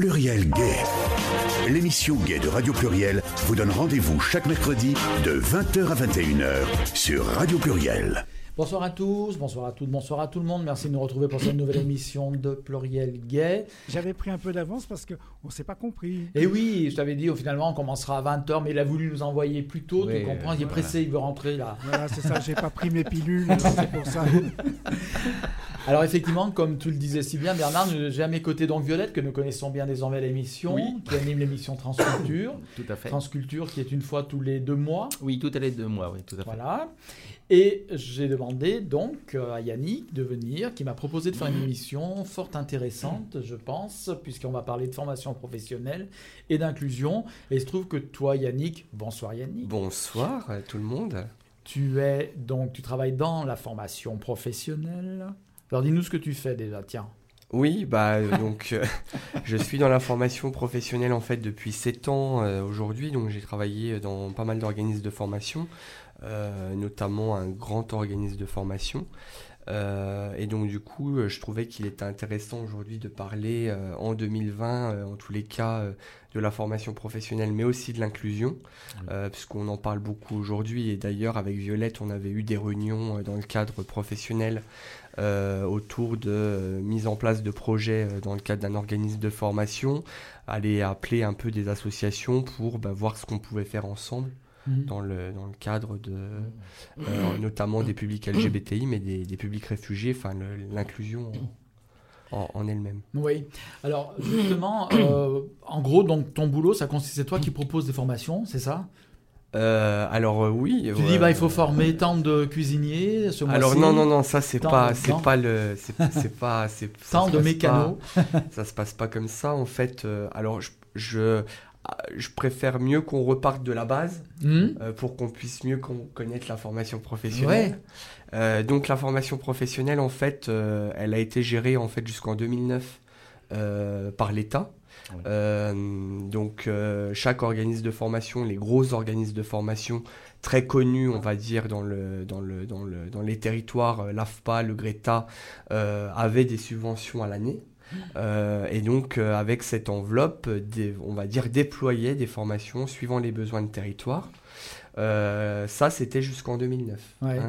Pluriel Gay. L'émission Gay de Radio Pluriel vous donne rendez-vous chaque mercredi de 20h à 21h sur Radio Pluriel. Bonsoir à tous, bonsoir à toutes, bonsoir à tout le monde. Merci de nous retrouver pour cette nouvelle émission de Pluriel Gay. J'avais pris un peu d'avance parce qu'on ne s'est pas compris. Et oui, je t'avais dit, finalement, on commencera à 20h, mais il a voulu nous envoyer plus tôt, oui, tu comprends, il est pressé, il veut rentrer là. Voilà, c'est ça, j'ai pas pris mes pilules, c'est pour ça. Alors effectivement, comme tu le disais si bien, Bernard, j'ai à mes côtés donc Violette, que nous connaissons bien désormais à l'émission, oui, qui anime l'émission Transculture. Tout à fait. Transculture qui est une fois tous les 2 mois. Oui, toutes les 2 mois, oui, tout à fait. Voilà. Et j'ai demandé donc à Yannick de venir, qui m'a proposé de faire une émission fort intéressante, je pense, puisqu'on va parler de formation professionnelle et d'inclusion. Et il se trouve que toi, Yannick, bonsoir Yannick. Bonsoir tout le monde. Tu travailles dans la formation professionnelle. Alors dis-nous ce que tu fais déjà, tiens. Oui, je suis dans la formation professionnelle en fait depuis 7 ans aujourd'hui, donc j'ai travaillé dans pas mal d'organismes de formation, notamment un grand organisme de formation. Et donc du coup, je trouvais qu'il était intéressant aujourd'hui de parler en 2020, en tous les cas, de la formation professionnelle, mais aussi de l'inclusion, puisqu'on en parle beaucoup aujourd'hui. Et d'ailleurs, avec Violette, on avait eu des réunions dans le cadre professionnel autour de mise en place de projets dans le cadre d'un organisme de formation, aller appeler un peu des associations pour voir ce qu'on pouvait faire ensemble. Dans le cadre de notamment des publics LGBTI, mais des publics réfugiés, l'inclusion en elle-même. Oui. Alors justement, en gros, donc ton boulot, ça consiste, c'est toi qui proposes des formations, c'est ça ? Oui. Tu dis il faut former tant de cuisiniers ce mois-ci. Alors non, ça c'est pas tant de mécanos. Ça se passe pas comme ça en fait. Alors je préfère mieux qu'on reparte de la base pour qu'on puisse mieux connaître la formation professionnelle. Ouais. Donc la formation professionnelle, en fait, elle a été gérée en fait jusqu'en 2009 par l'État. Ouais. Donc chaque organisme de formation, les gros organismes de formation très connus, on va dire dans les territoires, l'AFPA, le GRETA, avaient des subventions à l'année. Et donc avec cette enveloppe, on va dire déployait des formations suivant les besoins de territoire. Ça, c'était jusqu'en 2009. Ouais.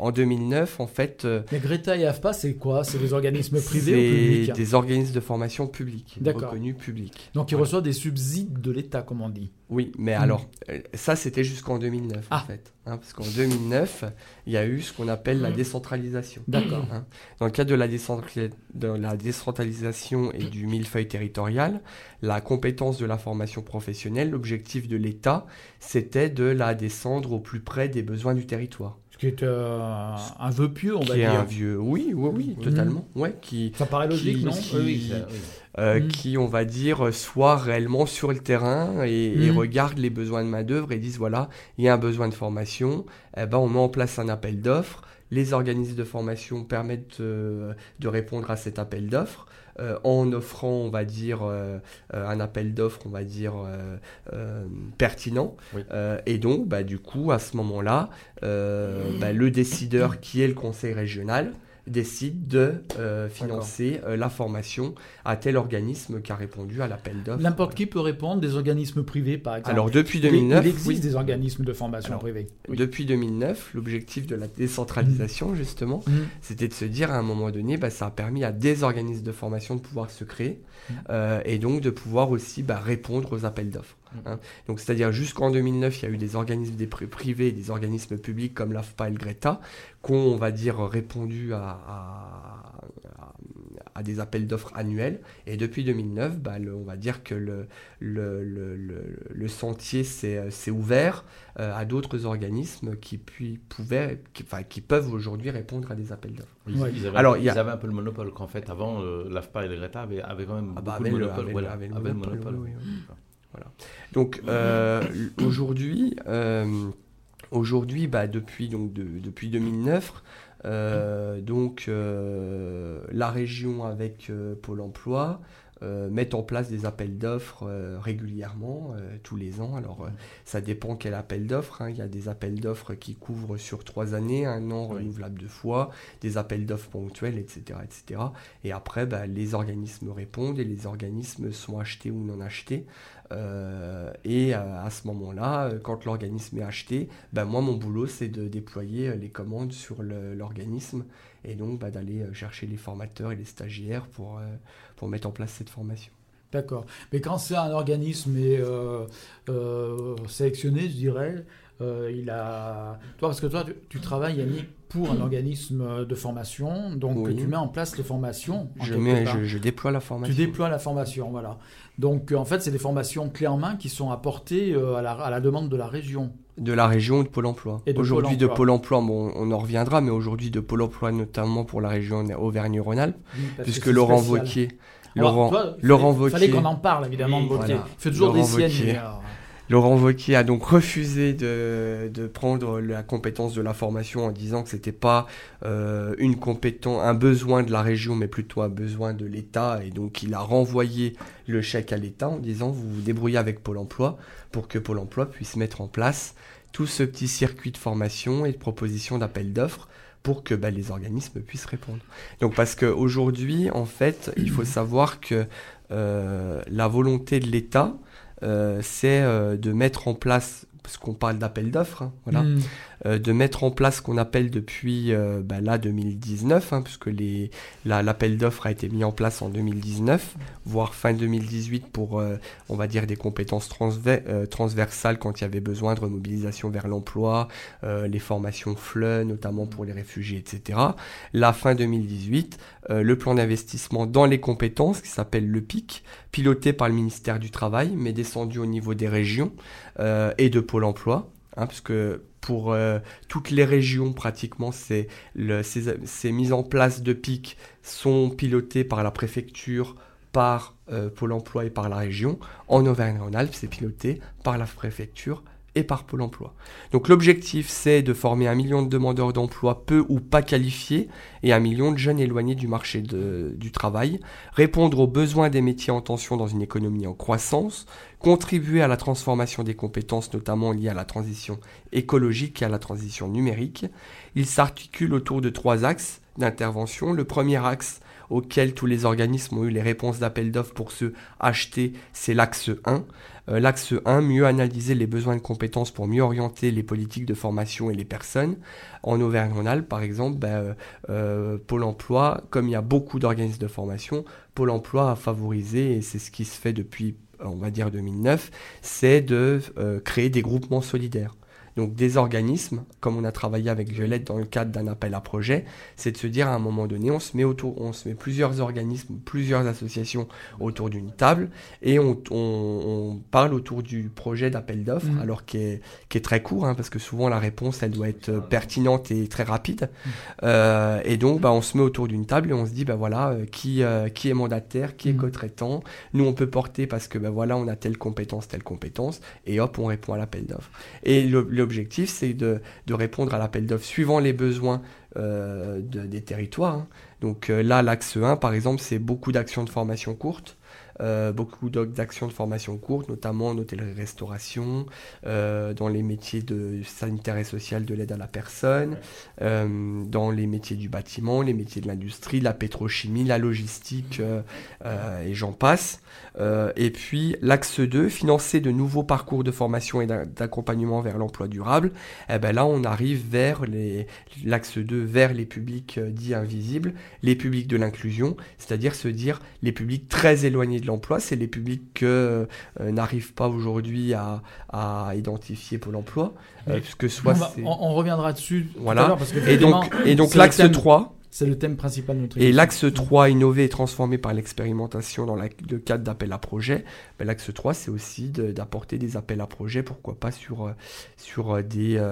En 2009, en fait... Mais Greta et AFPA, c'est quoi ? C'est des organismes privés ou publics ? Des organismes de formation publics, reconnus publics. Donc, ils reçoivent des subsides de l'État, comme on dit. Oui, mais alors, ça, c'était jusqu'en 2009, en fait. Parce qu'en 2009, il y a eu ce qu'on appelle la décentralisation. D'accord. Dans le cadre de la décentralisation et du millefeuille territorial, la compétence de la formation professionnelle, l'objectif de l'État, c'était de la descendre au plus près des besoins du territoire. Ce qui est un vœu pieux, on va dire. Oui, totalement. Ouais, ça paraît logique, non ? Qui, on va dire, soit réellement sur le terrain et regardent les besoins de main-d'œuvre et disent, voilà, il y a un besoin de formation, on met en place un appel d'offres, les organismes de formation permettent de répondre à cet appel d'offres. En offrant, on va dire, un appel d'offres, on va dire, pertinent. Oui. Et donc, du coup, à ce moment-là, le décideur, qui est le conseil régional, décide de financer la formation à tel organisme qui a répondu à l'appel d'offres. N'importe qui peut répondre, des organismes privés, par exemple. Alors, depuis 2009... Il existe des organismes de formation privés. Oui. Depuis 2009, l'objectif de la décentralisation, justement, c'était de se dire, à un moment donné, ça a permis à des organismes de formation de pouvoir se créer et donc de pouvoir aussi répondre aux appels d'offres. Donc, c'est-à-dire jusqu'en 2009, il y a eu des organismes privés et des organismes publics comme l'AFPA et le GRETA qui ont, on va dire, répondu à des appels d'offres annuels. Et depuis 2009, on va dire que le sentier s'est ouvert à d'autres organismes qui peuvent aujourd'hui répondre à des appels d'offres. Ils avaient un peu le monopole qu'en fait, avant, l'AFPA et le GRETA avaient quand même beaucoup de monopole. Voilà. Donc aujourd'hui, depuis 2009, la région avec Pôle emploi, mettent en place des appels d'offres régulièrement, tous les ans. Alors, ça dépend quel appel d'offres, hein. Il y a des appels d'offres qui couvrent sur 3 années, 1 an renouvelable 2 fois, des appels d'offres ponctuels, etc., etc. Et après, les organismes répondent et les organismes sont achetés ou non achetés. À ce moment-là, quand l'organisme est acheté, moi, mon boulot, c'est de déployer les commandes sur l'organisme et donc d'aller chercher les formateurs et les stagiaires pour mettre en place cette formation. D'accord. Mais quand c'est un organisme sélectionné, je dirais, tu travailles, Yannick, pour un organisme de formation, donc oui. Tu mets en place les formations. Je déploie la formation. Tu déploies la formation, voilà. Donc en fait, c'est des formations clés en main qui sont apportées à la demande de la région. De la région de Pôle emploi. Aujourd'hui de Pôle emploi, on en reviendra, mais aujourd'hui de Pôle emploi, notamment pour la région Auvergne-Rhône-Alpes, puisque Laurent Wauquiez... Il fallait qu'on en parle, évidemment, de Wauquiez. Il fait toujours des siennes. Laurent Wauquiez a donc refusé de prendre la compétence de la formation en disant que c'était pas un besoin de la région, mais plutôt un besoin de l'État. Et donc, il a renvoyé le chèque à l'État en disant « Vous vous débrouillez avec Pôle emploi pour que Pôle emploi puisse mettre en place tout ce petit circuit de formation et de proposition d'appel d'offres » pour que les organismes puissent répondre. Donc parce qu'aujourd'hui, en fait, il faut savoir que la volonté de l'État, c'est de mettre en place, parce qu'on parle d'appel d'offres, de mettre en place ce qu'on appelle depuis 2019, puisque l'appel d'offres a été mis en place en 2019, voire fin 2018 pour, on va dire, des compétences transversales quand il y avait besoin de remobilisation vers l'emploi, les formations FLE, notamment pour les réfugiés, etc. Là, fin 2018, le plan d'investissement dans les compétences, qui s'appelle le PIC, piloté par le ministère du Travail, mais descendu au niveau des régions et de Pôle emploi, parce que pour toutes les régions, pratiquement, ces mises en place de PIC sont pilotées par la préfecture, par Pôle emploi et par la région. En Auvergne-Rhône-Alpes, c'est piloté par la préfecture et par Pôle emploi. Donc l'objectif, c'est de former 1 million de demandeurs d'emploi peu ou pas qualifiés et 1 million de jeunes éloignés du marché du travail, répondre aux besoins des métiers en tension dans une économie en croissance, contribuer à la transformation des compétences, notamment liées à la transition écologique et à la transition numérique. Il s'articule autour de 3 axes d'intervention. Le premier axe auquel tous les organismes ont eu les réponses d'appel d'offres pour se acheter, c'est l'axe 1. L'axe 1, mieux analyser les besoins de compétences pour mieux orienter les politiques de formation et les personnes. En Auvergne-Rhône-Alpes, par exemple, Pôle emploi, comme il y a beaucoup d'organismes de formation, Pôle emploi a favorisé, et c'est ce qui se fait depuis, on va dire, 2009, c'est de créer des groupements solidaires. Donc des organismes, comme on a travaillé avec Violette dans le cadre d'un appel à projet, c'est de se dire à un moment donné, on se met plusieurs organismes, plusieurs associations autour d'une table et on parle autour du projet d'appel d'offres, alors qui est très court, parce que souvent la réponse, elle doit être pertinente et très rapide. Et donc on se met autour d'une table et on se dit, qui est mandataire, qui est co-traitant. Nous, on peut porter parce que on a telle compétence et hop, on répond à l'appel d'offres. Et l'objectif, c'est de répondre à l'appel d'offres suivant les besoins des territoires. Donc là, l'axe 1, par exemple, c'est beaucoup d'actions de formation courte, notamment en hôtellerie-restauration, dans les métiers de sanitaire et social de l'aide à la personne, dans les métiers du bâtiment, les métiers de l'industrie, la pétrochimie, la logistique, et j'en passe. Et puis l'axe 2, financer de nouveaux parcours de formation et d'accompagnement vers l'emploi durable. Là, on arrive vers l'axe 2, vers les publics dits invisibles, les publics de l'inclusion, c'est-à-dire se dire les publics très éloignés de l'emploi, c'est les publics que n'arrivent pas aujourd'hui à identifier Pôle emploi, puisque soit on reviendra dessus tout à l'heure, parce que et donc l'axe 3, c'est le thème principal de notre émission. Et l'axe 3, innover et transformer par l'expérimentation dans le cadre d'appels à projets, l'axe 3, c'est aussi d'apporter des appels à projets, pourquoi pas sur des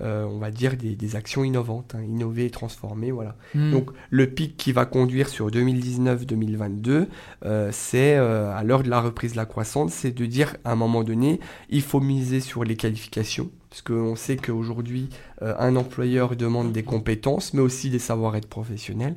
on va dire des actions innovantes, innover et transformer, voilà. Donc le PIC qui va conduire sur 2019-2022, c'est à l'heure de la reprise de la croissance, c'est de dire à un moment donné, il faut miser sur les qualifications. parce qu'on sait qu'aujourd'hui, un employeur demande des compétences, mais aussi des savoir-être professionnels,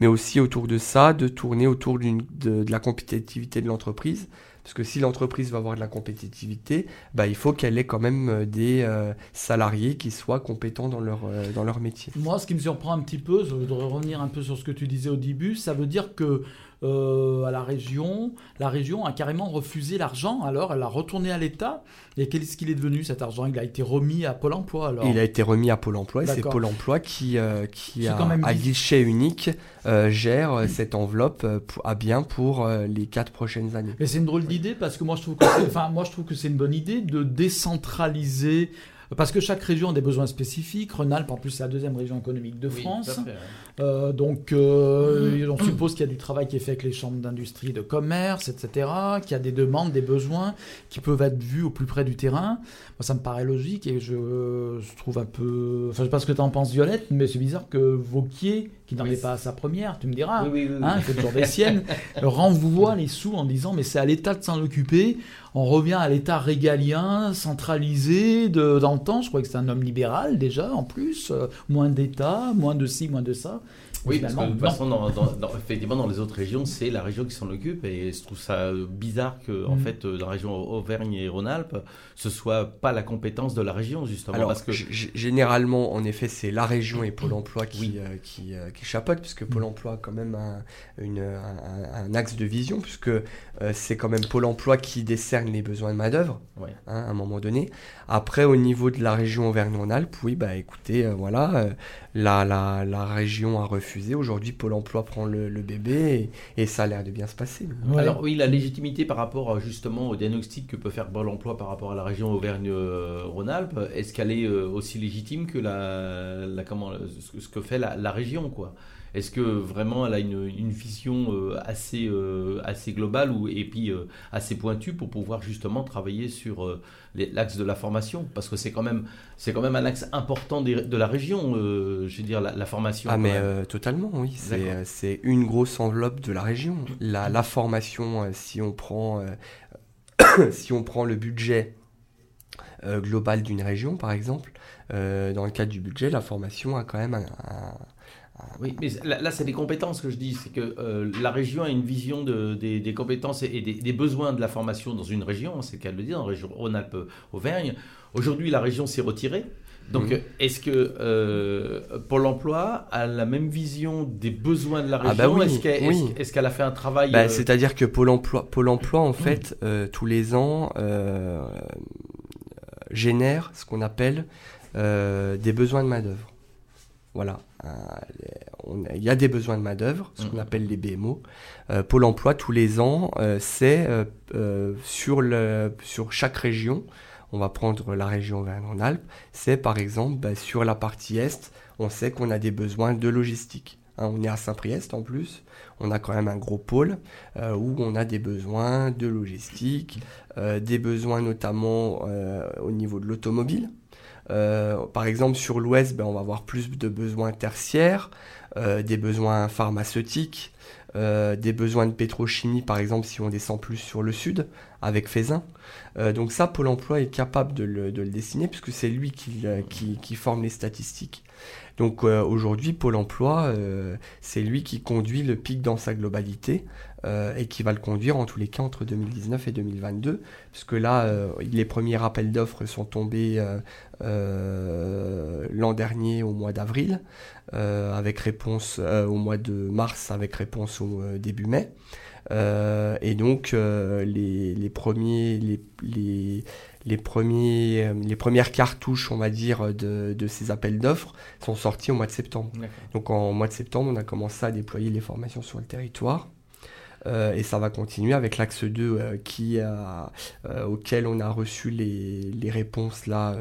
mais aussi autour de ça, de tourner autour de la compétitivité de l'entreprise. Parce que si l'entreprise va avoir de la compétitivité, bah, il faut qu'elle ait quand même des salariés qui soient compétents dans leur métier. Moi, ce qui me surprend un petit peu, je voudrais revenir un peu sur ce que tu disais au début, ça veut dire que à la région a carrément refusé l'argent, alors elle a retourné à l'État. Et qu'est-ce qu'il est devenu cet argent? Il a été remis à Pôle emploi alors? Il a été remis à Pôle emploi, et c'est Pôle emploi qui a, à guichet unique, gère cette enveloppe à bien pour les 4 prochaines années. Mais c'est une drôle d'idée, parce que moi je trouve que c'est une bonne idée de décentraliser. Parce que chaque région a des besoins spécifiques. Rhône-Alpes, en plus, c'est la 2e région économique de France. Oui, tout à fait, ouais. On suppose qu'il y a du travail qui est fait avec les chambres d'industrie, de commerce, etc., qu'il y a des demandes, des besoins qui peuvent être vus au plus près du terrain. Moi, ça me paraît logique, et je trouve un peu... Enfin, je ne sais pas ce que tu en penses, Violette, mais c'est bizarre que Wauquiez, qui n'en est pas à sa première, tu me diras, oui. Hein, il fait toujours des siennes, renvoie les sous en disant « mais c'est à l'État de s'en occuper ». On revient à l'État régalien, centralisé, dans le temps. Je crois que c'est un homme libéral, déjà, en plus. Moins d'État, moins de ci, moins de ça. Oui, parce que de toute façon, effectivement, dans les autres régions, c'est la région qui s'en occupe. Et je trouve ça bizarre que, en fait, dans la région Auvergne et Rhône-Alpes, ce ne soit pas la compétence de la région, justement. Alors, parce que... généralement, en effet, c'est la région et Pôle emploi qui chapeautent, puisque Pôle emploi a quand même un axe de vision, puisque c'est quand même Pôle emploi qui dessert les besoins de main-d'œuvre, à un moment donné. Après, au niveau de la région Auvergne-Rhône-Alpes, la région a refusé. Aujourd'hui, Pôle emploi prend le bébé et ça a l'air de bien se passer. Ouais. Alors, oui, la légitimité par rapport justement au diagnostic que peut faire Pôle emploi par rapport à la région Auvergne-Rhône-Alpes, est-ce qu'elle est aussi légitime que ce que fait la région, quoi? Est-ce que vraiment elle a une vision assez globale et puis assez pointue pour pouvoir justement travailler sur l'axe de la formation? Parce que c'est quand même un axe important de la région, la formation. Ah mais totalement, oui. C'est une grosse enveloppe de la région. La formation, si on prend le budget global d'une région, par exemple, dans le cadre du budget, la formation a quand même Oui, mais là, c'est des compétences que je dis. C'est que la région a une vision des compétences et des besoins de la formation dans une région. C'est le cas de le dire, dans la région Rhône-Alpes-Auvergne. Aujourd'hui, la région s'est retirée. Donc, est-ce que Pôle emploi a la même vision des besoins de la région? Ah bah oui, est-ce qu'elle a fait un travail C'est-à-dire que Pôle emploi en fait, tous les ans, génère ce qu'on appelle des besoins de main-d'œuvre. Voilà, il y a des besoins de main-d'œuvre, ce qu'on appelle les BMO. Pôle emploi, tous les ans, sur chaque région, on va prendre la région Auvergne-Rhône-Alpes, c'est par exemple sur la partie Est, on sait qu'on a des besoins de logistique. On est à Saint-Priest en plus, on a quand même un gros pôle où on a des besoins de logistique, des besoins notamment au niveau de l'automobile. Par exemple, sur l'Ouest, on va avoir plus de besoins tertiaires, des besoins pharmaceutiques, des besoins de pétrochimie, par exemple, si on descend plus sur le Sud, avec Faisin. Donc ça, Pôle emploi est capable de le dessiner, puisque c'est lui qui forme les statistiques. Donc aujourd'hui, Pôle emploi, c'est lui qui conduit le PIC dans sa globalité et qui va le conduire en tous les cas entre 2019 et 2022, puisque là, les premiers rappels d'offres sont tombés l'an dernier au mois d'avril, avec réponse au mois de mars, avec réponse au début mai. Et donc les premières cartouches, on va dire, de ces appels d'offres sont sorties au mois de septembre. D'accord. Donc en mois de septembre, on a commencé à déployer les formations sur le territoire. Et ça va continuer avec l'axe 2 auquel on a reçu les réponses là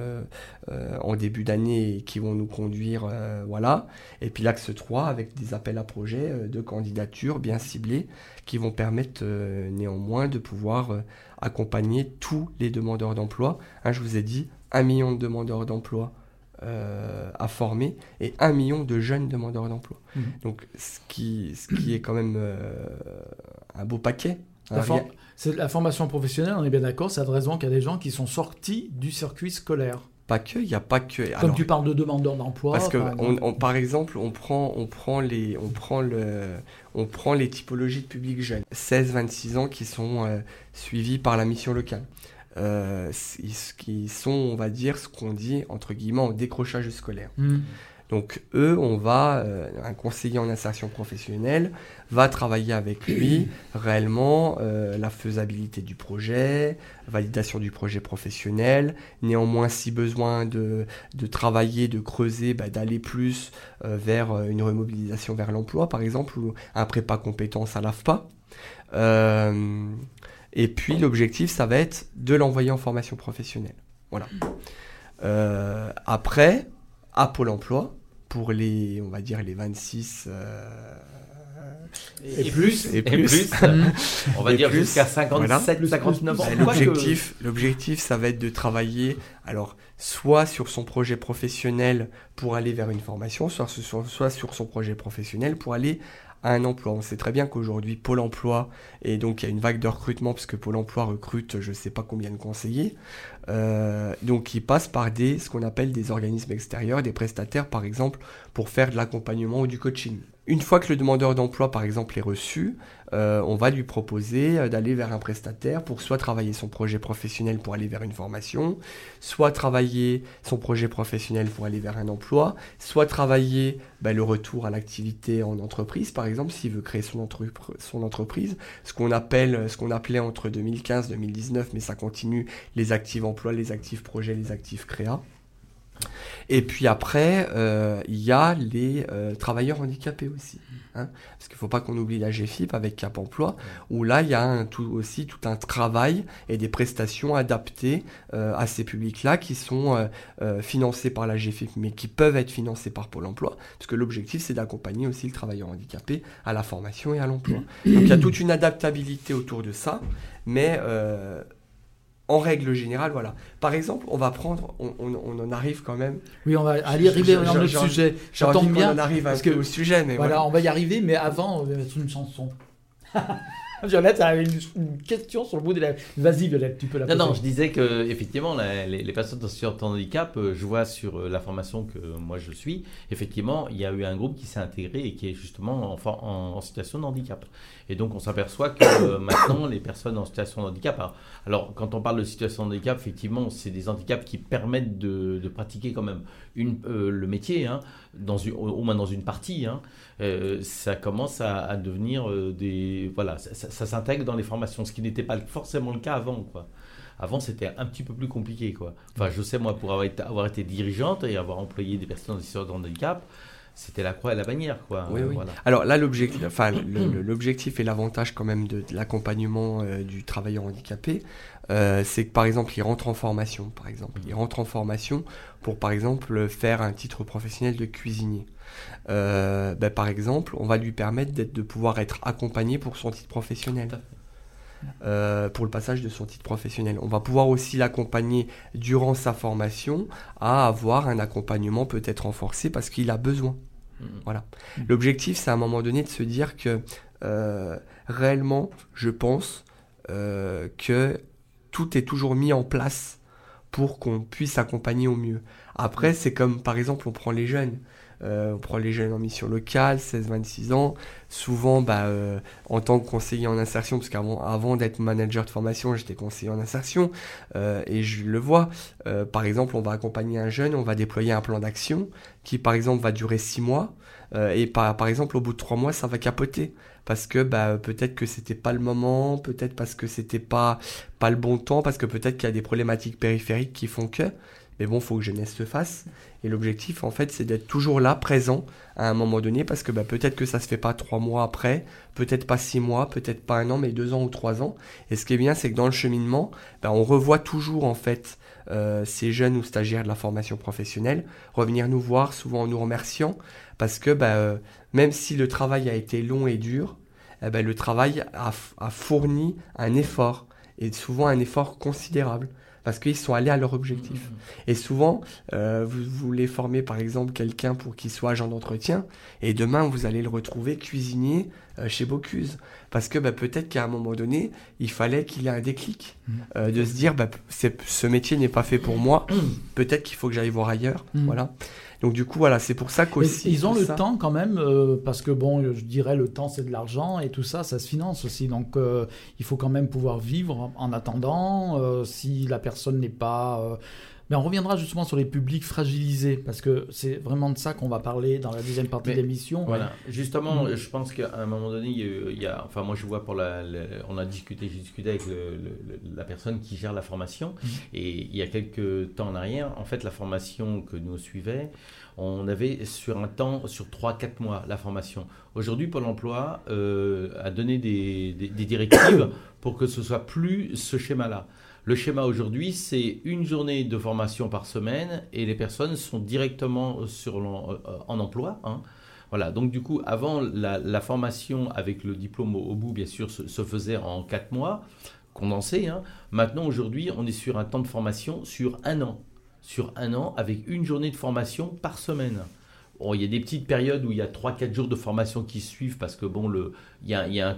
en début d'année et qui vont nous conduire, Et puis l'axe 3 avec des appels à projets de candidatures bien ciblées qui vont permettre néanmoins de pouvoir accompagner tous les demandeurs d'emploi. Je vous ai dit 1 million de demandeurs d'emploi à former et 1 million de jeunes demandeurs d'emploi. Donc, ce qui est quand même un beau paquet. La formation professionnelle, on est bien d'accord, c'est à raison qu'il y a des gens qui sont sortis du circuit scolaire. Pas que, il n'y a pas que... Comme alors, tu parles de demandeurs d'emploi... Parce que, par exemple, on prend les typologies de public jeune. 16-26 ans qui sont suivis par la mission locale. Qui sont, on va dire, ce qu'on dit, entre guillemets, en décrochage scolaire. Mmh. Donc, eux, un conseiller en insertion professionnelle va travailler avec lui réellement la faisabilité du projet, validation du projet professionnel. Néanmoins, si besoin de travailler, de creuser, d'aller plus vers une remobilisation vers l'emploi, par exemple, ou un prépa compétences à l'AFPA. Et puis, l'objectif, ça va être de l'envoyer en formation professionnelle. Voilà. Après, à Pôle emploi, pour les, on va dire, les 26 et plus. On va dire plus, jusqu'à 57, voilà. 59 ans. L'objectif, ça va être de travailler, alors, soit sur son projet professionnel pour aller vers une formation, soit sur son projet professionnel pour aller à un emploi. On sait très bien qu'aujourd'hui, Pôle emploi, et donc il y a une vague de recrutement, parce que Pôle emploi recrute je ne sais pas combien de conseillers, donc ils passent par ce qu'on appelle des organismes extérieurs, des prestataires par exemple, pour faire de l'accompagnement ou du coaching. Une fois que le demandeur d'emploi par exemple est reçu, on va lui proposer d'aller vers un prestataire pour soit travailler son projet professionnel pour aller vers une formation, soit travailler son projet professionnel pour aller vers un emploi, soit travailler le retour à l'activité en entreprise par exemple s'il veut créer son entreprise, ce qu'on appelait entre 2015-2019, mais ça continue, les actifs emploi, les actifs projets, les actifs créa. Et puis après, il y a les travailleurs handicapés aussi. Hein, parce qu'il ne faut pas qu'on oublie l'Agefiph avec Cap Emploi, où là, il y a tout un travail et des prestations adaptées à ces publics-là qui sont financés par l'Agefiph, mais qui peuvent être financés par Pôle emploi, parce que l'objectif, c'est d'accompagner aussi le travailleur handicapé à la formation et à l'emploi. Donc, il y a toute une adaptabilité autour de ça, mais... en règle générale, voilà. Par exemple, on va prendre... On en arrive quand même... Oui, on va arriver dans notre sujet. J'ai envie qu'on en arrive au sujet, mais voilà. On va y arriver, mais avant, on va mettre une chanson. Violette a une question sur le bout de la... Vas-y, Violette, tu peux la poser. Non, je disais qu'effectivement, les personnes en situation de handicap, je vois sur la formation que moi je suis, effectivement, il y a eu un groupe qui s'est intégré et qui est justement en situation de handicap. Et donc, on s'aperçoit que maintenant, les personnes en situation de handicap... Alors, quand on parle de situation de handicap, effectivement, c'est des handicaps qui permettent de pratiquer quand même le métier, hein, au moins dans une partie. Hein, ça commence à devenir des... Voilà, ça s'intègre dans les formations, ce qui n'était pas forcément le cas avant, quoi. Avant, c'était un petit peu plus compliqué, quoi. Enfin, je sais, moi, pour avoir été dirigeante et avoir employé des personnes en situation de handicap, c'était la croix et la bannière, quoi. Oui, oui. Voilà. Alors là, l'objectif et l'avantage quand même de l'accompagnement du travailleur handicapé, c'est que, par exemple, il rentre en formation, pour, par exemple, faire un titre professionnel de cuisinier. Par exemple, on va lui permettre de pouvoir être accompagné pour son titre professionnel. Pour le passage de son titre professionnel. On va pouvoir aussi l'accompagner durant sa formation à avoir un accompagnement peut-être renforcé parce qu'il a besoin. Voilà. L'objectif, c'est à un moment donné de se dire que réellement, je pense que tout est toujours mis en place pour qu'on puisse accompagner au mieux. Après, c'est comme, par exemple, on prend les jeunes en mission locale, 16-26 ans, souvent en tant que conseiller en insertion, parce qu'avant d'être manager de formation, j'étais conseiller en insertion, et je le vois, par exemple, on va accompagner un jeune, on va déployer un plan d'action qui, par exemple, va durer 6 mois, et par exemple, au bout de 3 mois, ça va capoter. Parce que peut-être que c'était pas le moment, peut-être parce que c'était pas le bon temps, parce que peut-être qu'il y a des problématiques périphériques qui font que... Mais bon, il faut que jeunesse se fasse. Et l'objectif, en fait, c'est d'être toujours là, présent, à un moment donné, parce que peut-être que ça ne se fait pas 3 mois après, peut-être pas 6 mois, peut-être pas 1 an, mais 2 ans ou 3 ans. Et ce qui est bien, c'est que dans le cheminement, on revoit toujours, en fait, ces jeunes ou stagiaires de la formation professionnelle revenir nous voir, souvent en nous remerciant, parce que même si le travail a été long et dur, le travail a fourni un effort, et souvent un effort considérable. Parce qu'ils sont allés à leur objectif. Et souvent, vous voulez former par exemple quelqu'un pour qu'il soit agent d'entretien, et demain vous allez le retrouver cuisinier chez Bocuse, parce que peut-être qu'à un moment donné, il fallait qu'il y ait un déclic, de se dire ce métier n'est pas fait pour moi, peut-être qu'il faut que j'aille voir ailleurs, voilà. Donc du coup, voilà, c'est pour ça qu'aussi... Ils ont le temps quand même, parce que bon, je dirais le temps c'est de l'argent et tout ça, ça se finance aussi. Donc il faut quand même pouvoir vivre en attendant, si la personne n'est pas... Mais on reviendra justement sur les publics fragilisés, parce que c'est vraiment de ça qu'on va parler dans la deuxième partie de l'émission. Voilà, justement, je pense qu'à un moment donné, il y a enfin moi je vois pour j'ai discuté avec la personne qui gère la formation, et il y a quelques temps en arrière, en fait la formation que nous suivait, on avait sur 3-4 mois la formation. Aujourd'hui, Pôle emploi a donné des directives pour que ce soit plus ce schéma-là. Le schéma aujourd'hui, c'est une journée de formation par semaine et les personnes sont directement en emploi. Voilà. Donc du coup, avant, la formation avec le diplôme au bout, bien sûr, se faisait en 4 mois, condensé. Maintenant, aujourd'hui, on est sur un temps de formation sur 1 an. Sur 1 an, avec une journée de formation par semaine. Bon, il y a des petites périodes où il y a 3-4 jours de formation qui suivent parce que bon, il y a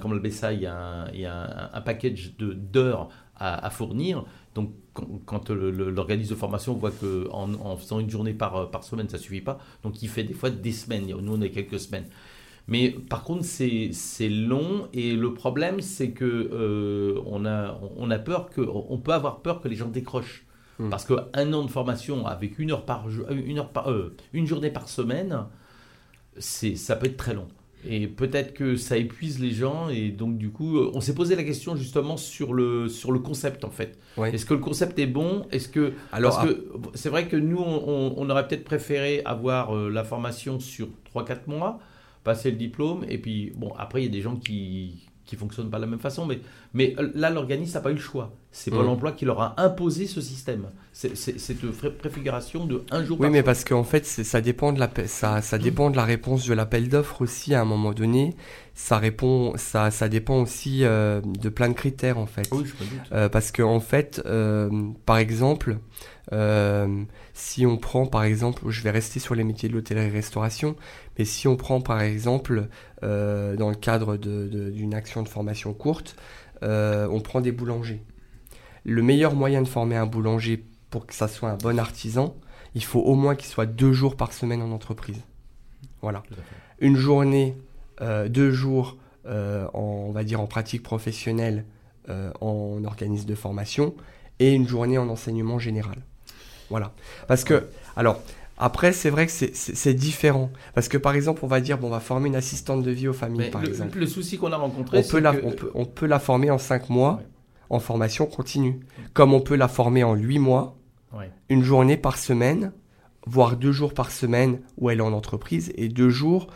un package d'heures à fournir. Donc, quand l'organisme de formation voit qu'en faisant une journée par semaine, ça ne suffit pas, donc il fait des fois des semaines. Nous, on a quelques semaines. Mais par contre, c'est long et le problème, c'est que on peut avoir peur que les gens décrochent. Parce qu'un an de formation avec une journée par semaine, ça peut être très long. Et peut-être que ça épuise les gens. Et donc, du coup, on s'est posé la question justement sur le concept, en fait. Oui. Est-ce que le concept est bon ? Parce que c'est vrai que nous, on aurait peut-être préféré avoir la formation sur 3-4 mois, passer le diplôme. Et puis, bon, après, il y a des gens qui fonctionnent pas de la même façon, mais là l'organisme n'a pas eu le choix. C'est Pôle emploi qui leur a imposé ce système, cette préfiguration de un jour. Oui, mais parce qu'en fait ça dépend de la réponse de l'appel d'offres aussi à un moment donné. Ça dépend aussi de plein de critères en fait. Oui, je me doute. Parce que en fait, par exemple, si on prend par exemple, je vais rester sur les métiers de l'hôtellerie-restauration, mais si on prend par exemple dans le cadre d'une action de formation courte, on prend des boulangers. Le meilleur moyen de former un boulanger pour que ça soit un bon artisan, il faut au moins qu'il soit 2 jours par semaine en entreprise. Voilà. Une journée, 2 jours, on va dire en pratique professionnelle, en organisme de formation, et une journée en enseignement général. Voilà. Parce que, alors, après, c'est vrai que c'est différent. Parce que, par exemple, on va dire, on va former une assistante de vie aux familles, par exemple. Le souci qu'on a rencontré, on peut la former en 5 mois, ouais, en formation continue. Comme on peut la former en 8 mois, ouais, une journée par semaine, voire 2 jours par semaine où elle est en entreprise, et 2 jours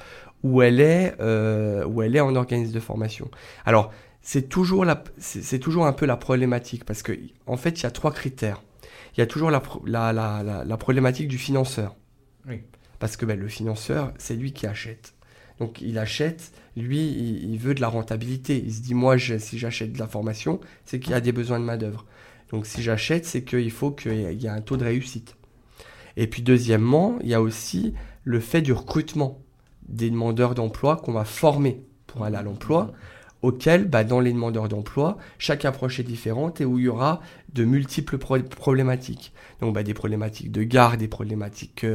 où elle est en organisme de formation. Alors, c'est toujours un peu la problématique, parce que en fait, il y a 3 critères. Il y a toujours la problématique du financeur. Oui. Parce que le financeur, c'est lui qui achète. Donc, il achète, lui, il veut de la rentabilité. Il se dit, moi, si j'achète de la formation, c'est qu'il y a des besoins de main-d'œuvre. Donc, si j'achète, c'est qu'il faut qu'il y ait un taux de réussite. Et puis, deuxièmement, il y a aussi le fait du recrutement des demandeurs d'emploi qu'on va former pour aller à l'emploi, auquel, dans les demandeurs d'emploi, chaque approche est différente et où il y aura de multiples problématiques. Donc, des problématiques de garde, des problématiques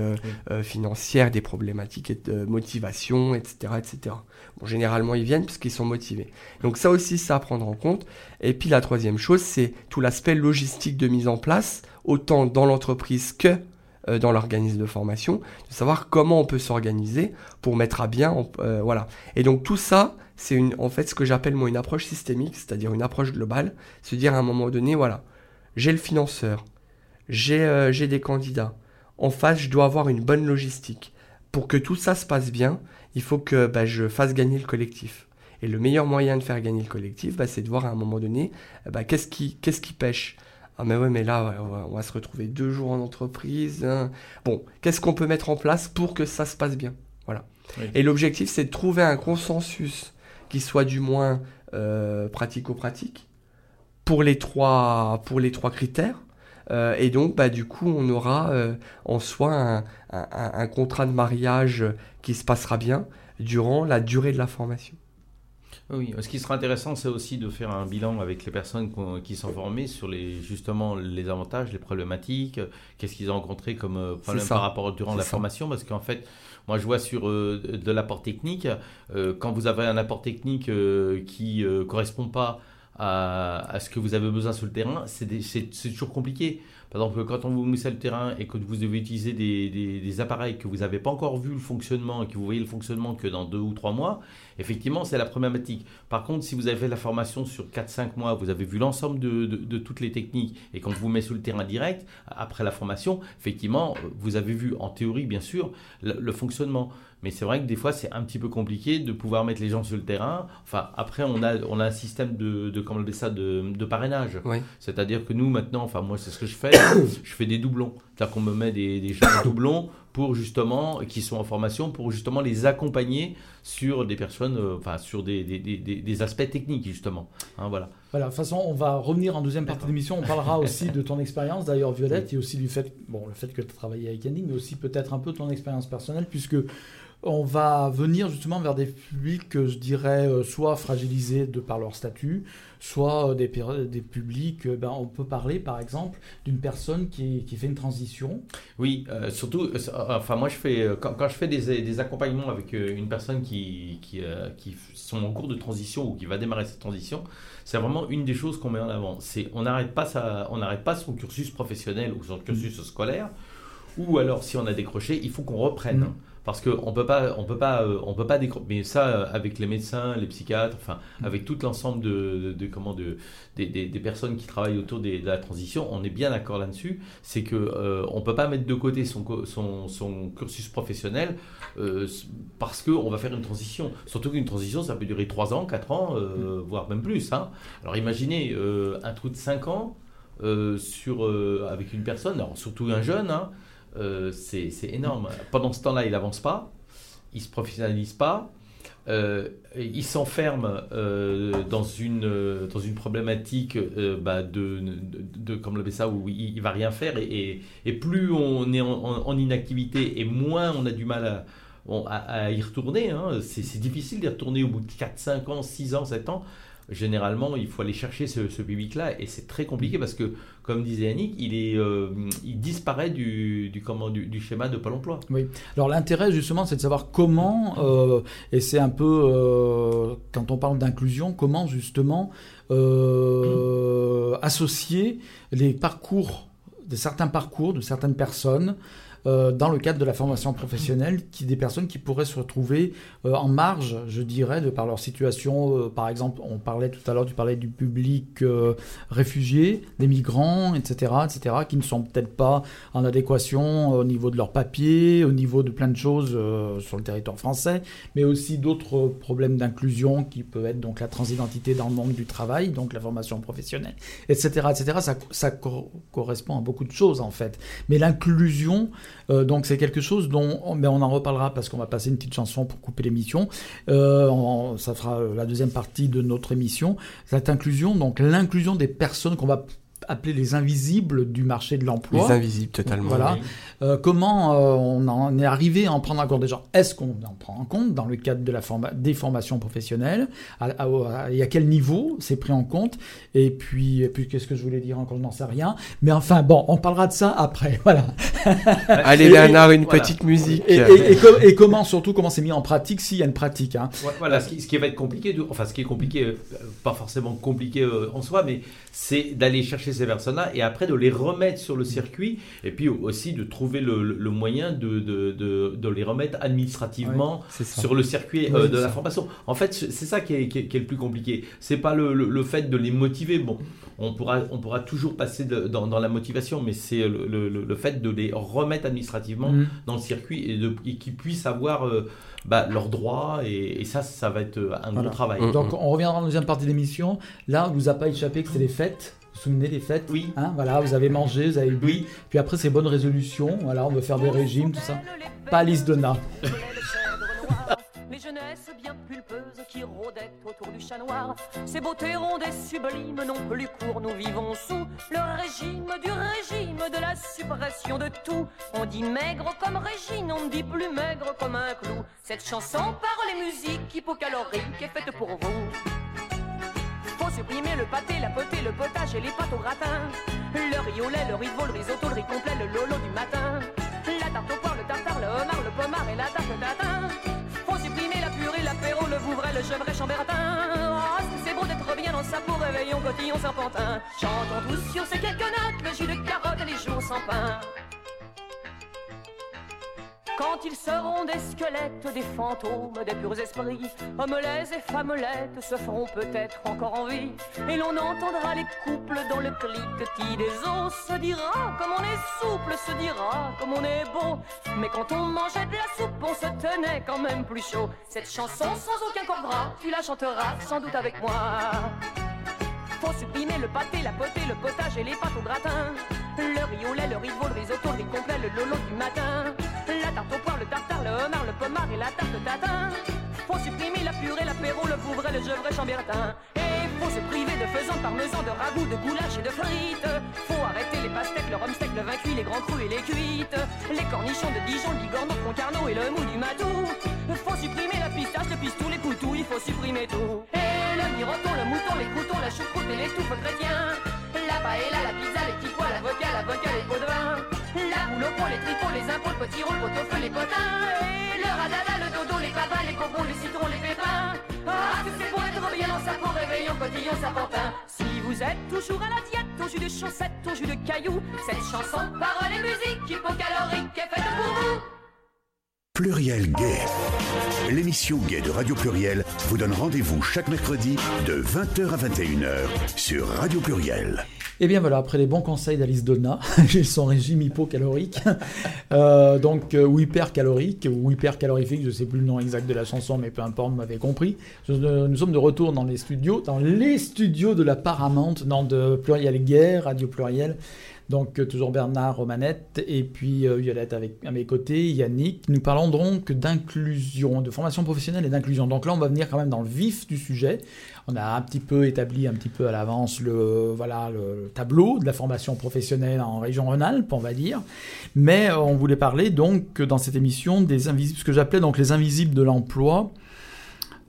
financières, des problématiques de motivation, etc., etc. Bon, généralement, ils viennent parce qu'ils sont motivés. Donc, ça aussi, ça à prendre en compte. Et puis, la troisième chose, c'est tout l'aspect logistique de mise en place, autant dans l'entreprise que dans l'organisme de formation, de savoir comment on peut s'organiser pour mettre à bien. Voilà. Et donc, tout ça, c'est en fait ce que j'appelle moi une approche systémique, c'est-à-dire une approche globale, se dire à un moment donné, voilà, j'ai le financeur, j'ai des candidats, en face je dois avoir une bonne logistique. Pour que tout ça se passe bien, il faut que je fasse gagner le collectif. Et le meilleur moyen de faire gagner le collectif, c'est de voir à un moment donné, qu'est-ce qui pêche. Ah mais ouais, mais là, on va se retrouver 2 jours en entreprise. Bon, qu'est-ce qu'on peut mettre en place pour que ça se passe bien, voilà. Oui. Et l'objectif, c'est de trouver un consensus qui soit du moins pratico-pratique pour les trois critères. Et donc, du coup, on aura en soi un contrat de mariage qui se passera bien durant la durée de la formation. Oui, ce qui sera intéressant, c'est aussi de faire un bilan avec les personnes qui sont formées sur les avantages, les problématiques, qu'est-ce qu'ils ont rencontré comme problème par rapport durant la formation, parce qu'en fait, moi je vois sur de l'apport technique, quand vous avez un apport technique qui ne correspond pas à ce que vous avez besoin sur le terrain, c'est toujours compliqué. Par exemple, quand on vous met sur le terrain et que vous devez utiliser des appareils que vous n'avez pas encore vu le fonctionnement et que vous voyez le fonctionnement que dans 2 ou 3 mois, effectivement, c'est la problématique. Par contre, si vous avez fait la formation sur 4-5 mois, vous avez vu l'ensemble de toutes les techniques et qu'on vous met sur le terrain direct, après la formation, effectivement, vous avez vu en théorie, bien sûr, le fonctionnement. Mais c'est vrai que des fois, c'est un petit peu compliqué de pouvoir mettre les gens sur le terrain. Enfin, après, on a un système de parrainage. Oui. C'est-à-dire que nous, maintenant, enfin, moi, c'est ce que je fais. Je fais des doublons. C'est-à-dire qu'on me met des gens en doublons pour justement, qui sont en formation, pour justement les accompagner sur des personnes, enfin, sur des aspects techniques, justement. Hein, voilà. Voilà, de toute façon, on va revenir en deuxième partie de l'émission. On parlera aussi de ton expérience, d'ailleurs, Violette, oui. Et aussi du fait, le fait que tu as travaillé avec Yannick, mais aussi peut-être un peu ton expérience personnelle, puisque on va venir justement vers des publics, je dirais, soit fragilisés de par leur statut, soit des publics, on peut parler par exemple d'une personne qui fait une transition. Oui, surtout, enfin moi je fais, quand je fais des accompagnements avec une personne qui sont en cours de transition ou qui va démarrer cette transition, c'est vraiment une des choses qu'on met en avant. C'est on n'arrête pas son cursus professionnel ou son cursus scolaire, ou alors si on a décroché, il faut qu'on reprenne. Mmh. Parce qu'on peut pas décrocher, mais ça avec les médecins, les psychiatres, enfin avec tout l'ensemble des personnes qui travaillent autour de la transition, on est bien d'accord là-dessus, c'est que on peut pas mettre de côté son cursus professionnel parce que on va faire une transition. Surtout qu'une transition, ça peut durer 3 ans, 4 ans, voire même plus. Hein. Alors imaginez un trou de 5 ans avec une personne, alors surtout un jeune. Hein, c'est énorme. Pendant ce temps-là, il n'avance pas, il ne se professionnalise pas, il s'enferme dans une problématique comme on l'appelle ça, où il ne va rien faire et plus on est en inactivité et moins on a du mal à y retourner. Hein. C'est difficile d'y retourner au bout de 4, 5 ans, 6 ans, 7 ans. Généralement, il faut aller chercher ce public-là et c'est très compliqué parce que, comme disait Yannick, il disparaît du schéma de Pôle emploi. Oui. Alors l'intérêt justement, c'est de savoir comment, et c'est un peu quand on parle d'inclusion, comment justement associer les parcours de certaines personnes. Dans le cadre de la formation professionnelle, des personnes qui pourraient se retrouver en marge, je dirais, de par leur situation. Par exemple, tu parlais du public réfugié, des migrants, etc., qui ne sont peut-être pas en adéquation au niveau de leurs papiers, au niveau de plein de choses sur le territoire français, mais aussi d'autres problèmes d'inclusion qui peuvent être donc la transidentité dans le monde du travail, donc la formation professionnelle, etc. Ça correspond à beaucoup de choses en fait. Mais l'inclusion, donc c'est quelque chose dont on en reparlera parce qu'on va passer une petite chanson pour couper l'émission. Ça fera la deuxième partie de notre émission. Cette inclusion, donc l'inclusion des personnes qu'on va appeler les invisibles du marché de l'emploi. Les invisibles, totalement. Voilà. Oui. Comment on en est arrivé à en prendre en compte déjà ? Est-ce qu'on en prend en compte dans le cadre de des formations professionnelles ? Et à quel niveau c'est pris en compte ? Et puis, qu'est-ce que je voulais dire encore ? Je n'en sais rien. Mais enfin, on parlera de ça après. Voilà. Allez, Bernard, petite musique. Et comment, surtout, comment c'est mis en pratique, s'il y a une pratique. Hein. Voilà, ce qui est compliqué, pas forcément compliqué en soi, mais c'est d'aller chercher ces personnes-là et après de les remettre sur le circuit et puis aussi de trouver le moyen de les remettre administrativement sur le circuit de la formation. En fait, c'est ça qui est le plus compliqué. C'est pas le fait de les motiver. Bon, on pourra toujours passer dans la motivation, mais c'est le fait de les remettre administrativement dans le circuit et qu'ils puissent avoir leurs droits et ça va être un gros travail. Donc on reviendra en deuxième partie de l'émission. Là, on vous a pas échappé que c'est les fêtes. Vous vous souvenez des fêtes ? Oui. Hein, voilà, vous avez mangé, vous avez bu. Oui. Puis après, ces bonnes résolutions. Voilà, on veut faire des régimes, tout ça. Pas Alice Donna. jeunesses bien pulpeuses qui rôdaient autour du chat noir. Ces beautés rondes et sublimes n'ont plus cours, nous vivons sous le régime de la suppression de tout. On dit maigre comme Régine, on ne dit plus maigre comme un clou. Cette chanson par les musiques hypocaloriques est faite pour vous. Faut supprimer le pâté, la potée, le potage et les pâtes au gratin. Le riz au lait, le rivaux, le risotto, le riz complet, le lolo du matin. La tarte au poire, le tartare, le homard, le pommard et la tarte tatin. Faut supprimer la purée, l'apéro, le vouvray, le chevret, chambertin. Oh, c'est beau d'être bien dans sa peau, réveillon, cotillon, serpentin. Chantons tous sur ces quelques notes, le jus de carotte et les jours sans pain. Quand ils seront des squelettes, des fantômes, des purs esprits, hommes et femmelettes se feront peut-être encore en vie. Et l'on entendra les couples dans le cliquetis des os. Se dira comme on est souple, se dira comme on est beau. Mais quand on mangeait de la soupe, on se tenait quand même plus chaud. Cette chanson sans aucun corps gras, tu la chanteras sans doute avec moi. Faut supprimer le pâté, la potée, le potage et les pâtes au gratin. Le riz au lait, le rivaux, le risotto, le riz complet, le lolo du matin. La tarte au poire, le tartare, le homard, le pommard et la tarte tatin. Faut supprimer la purée, l'apéro, le poivret, le gevrey, chambertin. Et faut se priver de faisans, parmesans, de ragoûts, de goulash et de frites. Faut arrêter les pastèques, le rhum sec, le vin cuit, les grands crus et les cuites. Les cornichons de Dijon, le bigorneau, le concarneau et le mou du matou. Faut supprimer la pistache, le pistou, les poutous, il faut supprimer tout. Et le miroton, le mouton, les croutons, la choucroute et les touffes chrétiens. La paella, la pizza, les petits pois, l'avocat, les pots de vin. La boule au pont, les tripots, les impôts, le petit rôle, le pot-au-feu, les potins. Et le radada, le dodo, les papas, les bonbons, les citrons, les pépins. Ah, tout c'est pour être bien dans sa peau, réveillon, cotillon, serpentin. Si vous êtes toujours à la diète, au jus de chaussettes, au jus de cailloux, cette chanson, paroles et musique, hypocalorique, est faite pour vous. Pluriel Gay. L'émission Gay de Radio Pluriel vous donne rendez-vous chaque mercredi de 20h à 21h sur Radio Pluriel. Et bien voilà, après les bons conseils d'Alice Donna, j'ai son régime hypocalorique, ou hypercalorique, ou hypercalorifique, je ne sais plus le nom exact de la chanson, mais peu importe, vous m'avez compris. Nous sommes de retour dans les studios de la Paramount, de Pluriel Gay, Radio Pluriel. Donc toujours Bernard, Romanette et puis Violette à mes côtés, Yannick. Nous parlons donc d'inclusion, de formation professionnelle et d'inclusion. Donc là, on va venir quand même dans le vif du sujet. On a un petit peu établi à l'avance le tableau de la formation professionnelle en région Rhône-Alpes, on va dire. Mais on voulait parler donc dans cette émission des invisibles, ce que j'appelais donc les invisibles de l'emploi.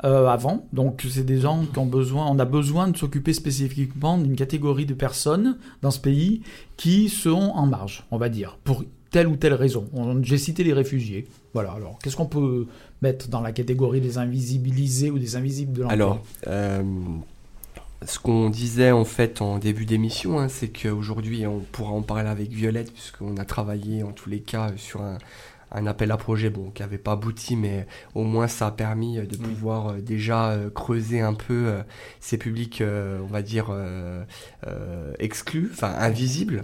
Avant, donc c'est des gens qui ont besoin, on a besoin de s'occuper spécifiquement d'une catégorie de personnes dans ce pays qui sont en marge, on va dire, pour telle ou telle raison. J'ai cité les réfugiés. Voilà, alors qu'est-ce qu'on peut mettre dans la catégorie des invisibilisés ou des invisibles de l'emploi ? Alors, ce qu'on disait en fait en début d'émission, c'est qu'aujourd'hui, on pourra en parler avec Violette, puisqu'on a travaillé en tous les cas sur un appel à projet qui n'avait pas abouti, mais au moins ça a permis de pouvoir déjà creuser un peu ces publics, on va dire, exclus, enfin invisibles,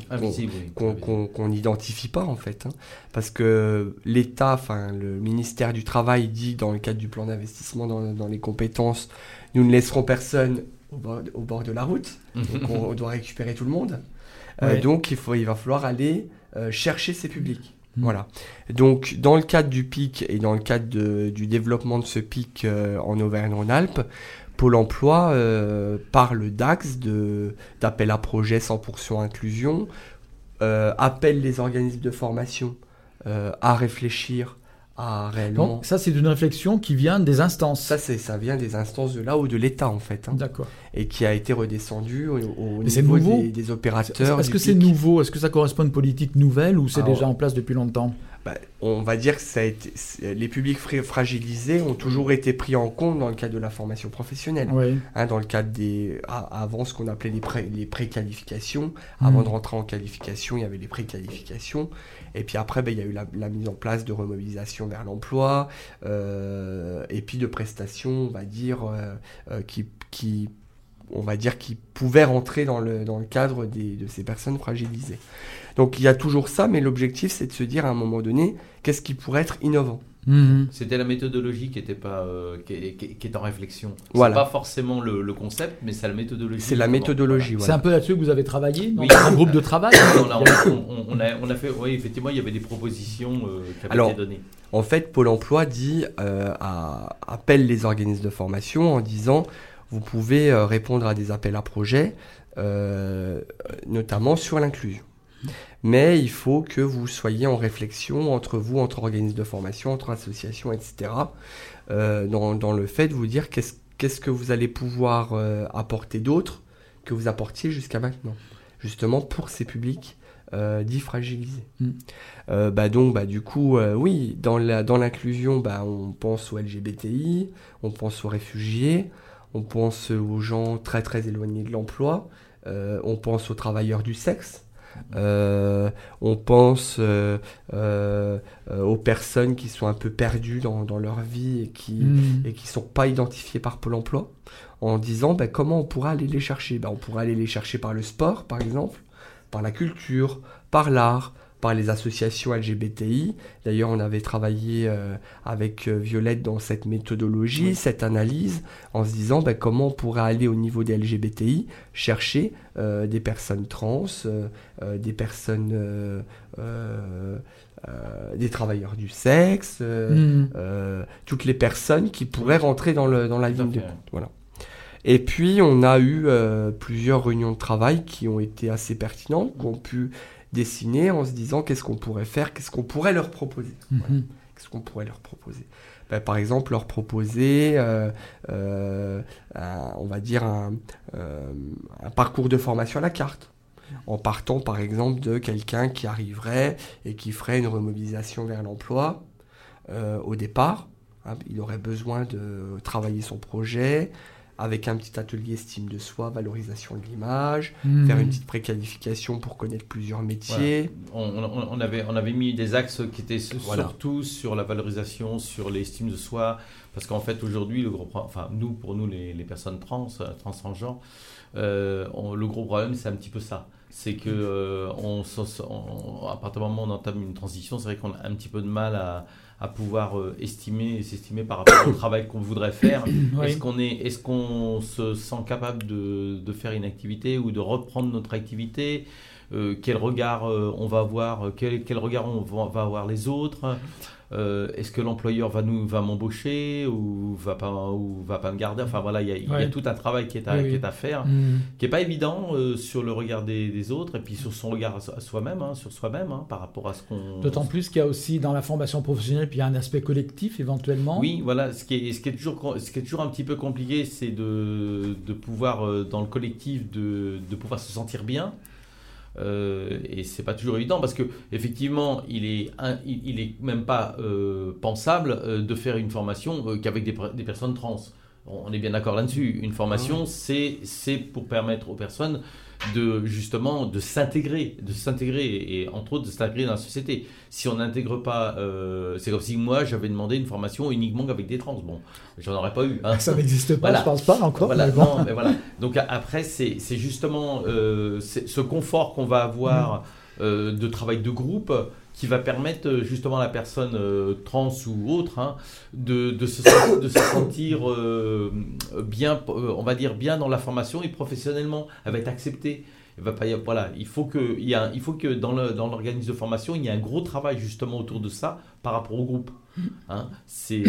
qu'on n'identifie pas en fait. Parce que l'État, le ministère du Travail dit dans le cadre du plan d'investissement dans les compétences, nous ne laisserons personne au bord de la route, donc on doit récupérer tout le monde. Ouais. Donc il va falloir aller chercher ces publics. Voilà. Donc, dans le cadre du PIC et dans le cadre du développement de ce PIC en Auvergne-Rhône-Alpes, Pôle emploi parle d'axe d'appel à projet 100% inclusion, appelle les organismes de formation à réfléchir à réellement... Donc, ça, c'est une réflexion qui vient des instances. Ça vient des instances de là-haut, de l'État, en fait. D'accord. Et qui a été redescendue au niveau des opérateurs. Est-ce que c'est nouveau ? Est-ce que ça correspond à une politique nouvelle ou c'est déjà en place depuis longtemps ? On va dire que les publics fragilisés ont toujours été pris en compte dans le cadre de la formation professionnelle. Oui. Dans le cadre avant ce qu'on appelait les préqualifications. Avant de rentrer en qualification, il y avait les préqualifications. Et puis après, il y a eu la mise en place de remobilisation vers l'emploi et puis de prestations, on va dire, qui pouvaient rentrer dans le cadre de ces personnes fragilisées. Donc il y a toujours ça, mais l'objectif, c'est de se dire à un moment donné, qu'est-ce qui pourrait être innovant ? C'était la méthodologie qui était pas qui est en réflexion. Voilà. C'est pas forcément le concept, mais c'est la méthodologie. C'est la méthodologie. Voilà. C'est un peu là-dessus que vous avez travaillé. Oui, un groupe de travail. On a fait. Oui, effectivement, il y avait des propositions qui avaient été données. En fait, Pôle emploi dit appelle les organismes de formation en disant vous pouvez répondre à des appels à projets, notamment sur l'inclusion. Mais il faut que vous soyez en réflexion entre vous, entre organismes de formation, entre associations, etc. Dans le fait de vous dire qu'est-ce que vous allez pouvoir apporter d'autre que vous apportiez jusqu'à maintenant, justement pour ces publics dits fragilisés. Oui, dans l'inclusion, on pense aux LGBTI, on pense aux réfugiés, on pense aux gens très très éloignés de l'emploi, on pense aux travailleurs du sexe. On pense aux personnes qui sont un peu perdues dans leur vie et qui sont pas identifiées par Pôle emploi en disant comment on pourra aller les chercher. On pourra aller les chercher par le sport, par exemple, par la culture, par l'art, par les associations LGBTI. D'ailleurs, on avait travaillé avec Violette dans cette méthodologie, cette analyse, en se disant comment on pourrait aller au niveau des LGBTI chercher des personnes trans, des personnes... des travailleurs du sexe, toutes les personnes qui pourraient rentrer dans la ligne de compte. Voilà. Et puis, on a eu plusieurs réunions de travail qui ont été assez pertinentes, qui ont pu... dessiner en se disant qu'est-ce qu'on pourrait faire, qu'est-ce qu'on pourrait leur proposer. Voilà. Qu'est-ce qu'on pourrait leur proposer ? Par exemple, leur proposer, un parcours de formation à la carte, en partant par exemple de quelqu'un qui arriverait et qui ferait une remobilisation vers l'emploi au départ. Il aurait besoin de travailler son projet, avec un petit atelier estime de soi, valorisation de l'image, faire une petite préqualification pour connaître plusieurs métiers. Voilà. On avait mis des axes qui étaient surtout sur la valorisation, sur l'estime de soi, parce qu'en fait aujourd'hui, les personnes transgenres, le gros problème c'est un petit peu ça. C'est que à partir du moment où on entame une transition, c'est vrai qu'on a un petit peu de mal à pouvoir s'estimer par rapport au travail qu'on voudrait faire. Oui. Est-ce qu'on se sent capable de faire une activité ou de reprendre notre activité ? Quel regard on va avoir ? Quel regard on va avoir les autres ? Est-ce que l'employeur va m'embaucher ou va pas me garder ? Enfin voilà, il y a tout un travail qui est à faire, qui est pas évident sur le regard des autres et puis sur son regard à soi-même, sur soi-même par rapport à ce qu'on. D'autant plus qu'il y a aussi dans la formation professionnelle puis il y a un aspect collectif éventuellement. Oui, voilà, ce qui est toujours un petit peu compliqué, c'est de pouvoir dans le collectif de pouvoir se sentir bien. Et c'est pas toujours évident parce que effectivement il est même pas pensable de faire une formation qu'avec des personnes trans. On est bien d'accord là-dessus. Une formation c'est pour permettre aux personnes de justement de s'intégrer et entre autres de s'intégrer dans la société. Si on n'intègre pas, c'est comme si moi j'avais demandé une formation uniquement avec des trans. Bon, j'en aurais pas eu. Ça n'existe pas, je pense pas encore. Voilà, mais bon. Non, mais voilà. Donc après c'est justement ce confort qu'on va avoir de travail de groupe qui va permettre justement à la personne trans ou autre de se sentir bien, on va dire bien dans la formation et professionnellement, elle va être acceptée. Il faut que dans l'organisme de formation, il y a un gros travail justement autour de ça par rapport au groupe. C'est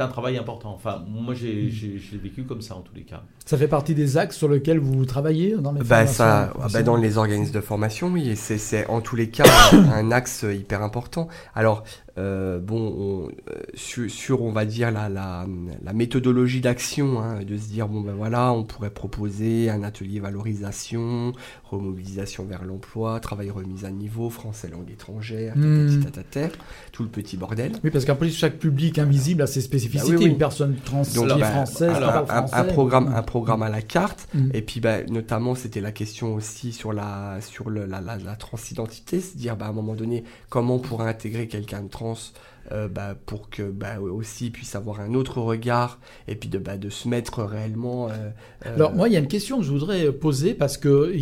un travail important. Enfin, moi, j'ai vécu comme ça en tous les cas. Ça fait partie des axes sur lesquels vous travaillez dans les formations. Dans les organismes de formation, oui. Et c'est en tous les cas un axe hyper important. Alors, on va dire la méthodologie d'action, de se dire on pourrait proposer un atelier valorisation, remobilisation vers l'emploi, travail remise à niveau, français langue étrangère, tout le petit bordel. Oui, parce qu'en plus chaque public invisible a ses spécificités. Une personne trans qui est française, un programme à la carte. Et puis notamment c'était la question aussi sur la transidentité, se dire à un moment donné comment on pourrait intégrer quelqu'un de trans pour que aussi puisse avoir un autre regard et puis de se mettre réellement. Alors moi il y a une question que je voudrais poser parce que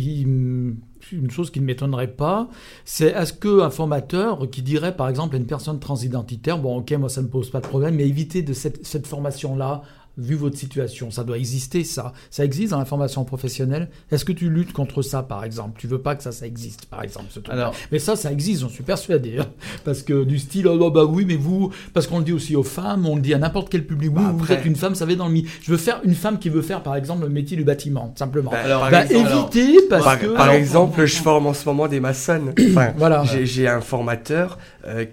une chose qui ne m'étonnerait pas, c'est est-ce qu'un formateur qui dirait par exemple à une personne transidentitaire, bon ok, moi ça ne me pose pas de problème, mais évitez de cette formation-là, vu votre situation, ça doit exister ça. Ça existe dans la formation professionnelle. Est-ce que tu luttes contre ça, par exemple ? Tu veux pas que ça existe, par exemple, ce truc. Alors, mais ça existe, j'en suis persuadé. Hein, parce que du style, oh bah oui, mais vous... Parce qu'on le dit aussi aux femmes, on le dit à n'importe quel public. Bah, vous êtes une femme, ça va dans le... Je veux faire une femme qui veut faire, par exemple, le métier du bâtiment, simplement. Par exemple, je forme en ce moment des maçonnes. Enfin, voilà. J'ai un formateur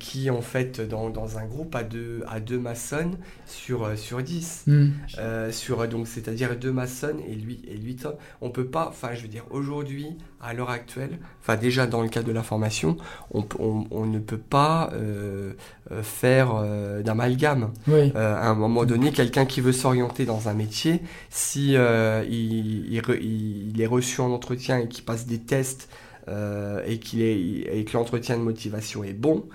qui, en fait, dans un groupe, a deux maçonnes sur 10. Donc c'est-à-dire 2 maçonnes et lui on peut pas, enfin je veux dire aujourd'hui à l'heure actuelle, enfin déjà dans le cadre de la formation, on ne peut pas faire d'amalgame. Oui. À un moment donné, quelqu'un qui veut s'orienter dans un métier, si il est reçu en entretien et qu'il passe des tests. Et que l'entretien de motivation est bon,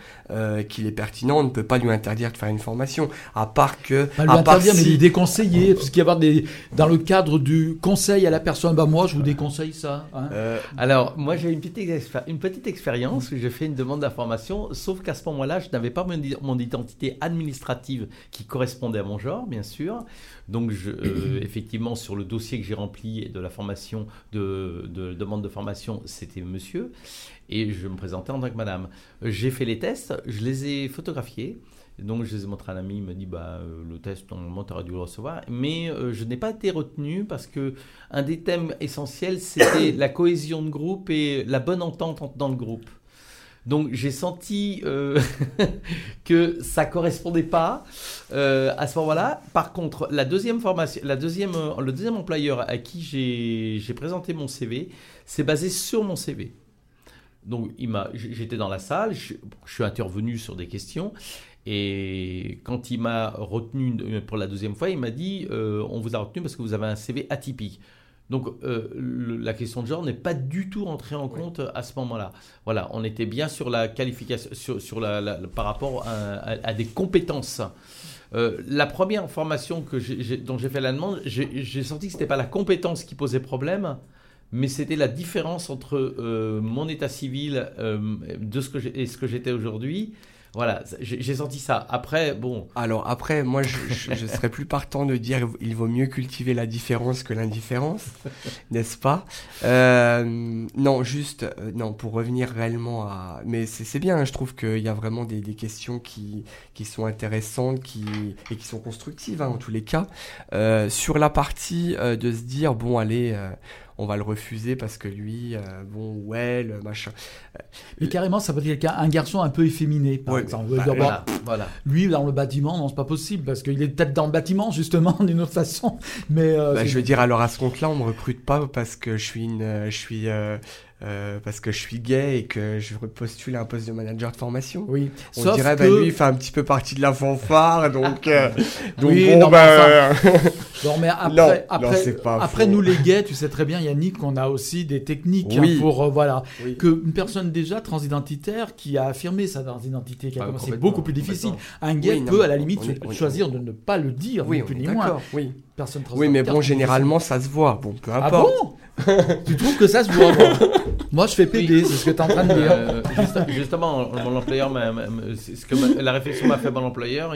qu'il est pertinent, on ne peut pas lui interdire de faire une formation, à part que... Pas lui interdire, mais lui déconseiller, parce qu'il y a dans le cadre du conseil à la personne, bah moi je vous déconseille ça. Hein. Alors, moi j'ai une petite expérience, où j'ai fait une demande d'information, sauf qu'à ce moment-là, je n'avais pas mon identité administrative qui correspondait à mon genre, bien sûr. Donc, effectivement, sur le dossier que j'ai rempli de la formation, de demande de formation, c'était monsieur, et je me présentais en tant que madame. J'ai fait les tests, je les ai photographiés, donc je les ai montrés à un ami, il m'a dit le test, normalement, tu aurais dû le recevoir, mais je n'ai pas été retenu parce que un des thèmes essentiels, c'était la cohésion de groupe et la bonne entente dans le groupe. Donc j'ai senti que ça correspondait pas à ce moment-là. Par contre, la deuxième formation, le deuxième employeur à qui j'ai présenté mon CV, c'est basé sur mon CV. Donc j'étais dans la salle, je suis intervenu sur des questions. Et quand il m'a retenu pour la deuxième fois, il m'a dit on vous a retenu parce que vous avez un CV atypique. Donc, la question de genre n'est pas du tout entrée en compte à ce moment-là. Voilà, on était bien sur la qualification, par rapport à des compétences. La première formation dont j'ai fait la demande, j'ai senti que ce n'était pas la compétence qui posait problème, mais c'était la différence entre mon état civil et ce que j'étais aujourd'hui. Voilà, j'ai senti ça. Après, bon... Alors après, moi, je serais plus partant de dire il vaut mieux cultiver la différence que l'indifférence, n'est-ce pas ? Pour revenir réellement à... Mais c'est bien, hein, je trouve qu'il y a vraiment des questions qui sont intéressantes et qui sont constructives, hein, en tous les cas. Sur la partie de se dire, bon, allez... on va le refuser parce que lui, ou elle, machin. Mais carrément, ça peut être quelqu'un, un garçon un peu efféminé, par exemple. Voilà. Lui, dans le bâtiment, non, c'est pas possible parce qu'il est peut-être dans le bâtiment, justement, d'une autre façon. Mais, je veux dire, alors à ce compte-là, on me recrute pas parce que je suis gay et que je postule à un poste de manager de formation. Oui. On dirait, lui, il fait un petit peu partie de la fanfare, donc... Après, nous les gays, tu sais très bien, Yannick, qu'on a aussi des techniques pour... Qu'une personne déjà transidentitaire qui a affirmé sa transidentité, c'est beaucoup plus difficile. Un gay peut, à la limite, choisir de ne pas le dire, ni plus ni moins. Oui, mais bon, généralement, ça se voit. Bon, peu importe. Ah bon ? Tu trouves que ça se voit ? Moi, je fais PD, c'est ce que tu es en train de dire. Justement, mon employeur, la réflexion m'a fait mon employeur.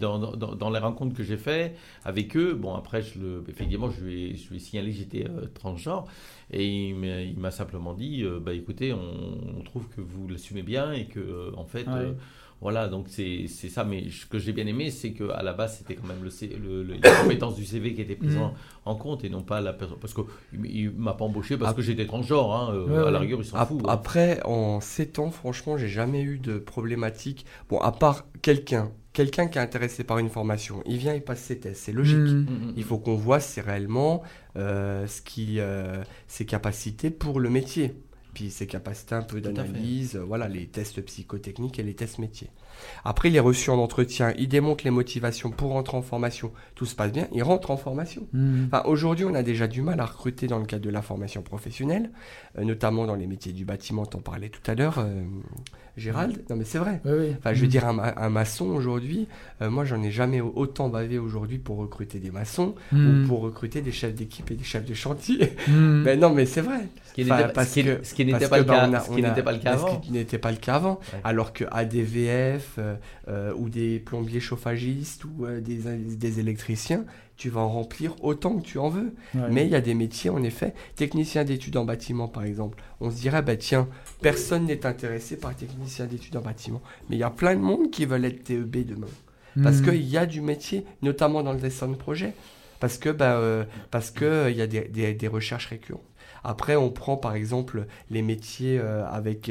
Dans les rencontres que j'ai faites avec eux, après, effectivement, je lui ai signalé que j'étais transgenre. Et il m'a simplement dit, écoutez, on trouve que vous l'assumez bien et que, en fait... Voilà, donc c'est ça. Mais ce que j'ai bien aimé, c'est qu'à la base, c'était quand même les compétences du CV qui étaient prises en compte et non pas la personne. Parce qu'il ne m'a pas embauché parce que j'étais transgenre. À la rigueur, ils s'en foutent. Après, en 7 ans, franchement, je n'ai jamais eu de problématique. Bon, à part quelqu'un qui est intéressé par une formation, il vient, il passe ses tests, c'est logique. Il faut qu'on voit si réellement ses capacités pour le métier. puis ses capacités un peu d'analyse, voilà, les tests psychotechniques et les tests métiers. Après, il est reçu en entretien, il démontre les motivations pour rentrer en formation, tout se passe bien, il rentre en formation. Enfin, aujourd'hui, on a déjà du mal à recruter dans le cadre de la formation professionnelle, notamment dans les métiers du bâtiment, t'en parlais tout à l'heure, Gérald. Non mais c'est vrai, Enfin, je veux dire, un maçon aujourd'hui, moi j'en ai jamais autant bavé aujourd'hui pour recruter des maçons ou pour recruter des chefs d'équipe et des chefs de chantier. Ben non mais c'est vrai. Ce qui n'était pas le cas avant. Ce qui n'était pas le cas avant, alors que ADVF ou des plombiers chauffagistes ou des électriciens, tu vas en remplir autant que tu en veux. Mais il y a des métiers, en effet, technicien d'études en bâtiment, par exemple. On se dirait, bah, tiens, personne n'est intéressé par technicien d'études en bâtiment. Mais il y a plein de monde qui veulent être TEB demain. Parce qu'il y a du métier, notamment dans le dessin de projet. Parce qu'il y a des recherches récurrentes. Après, on prend par exemple les métiers avec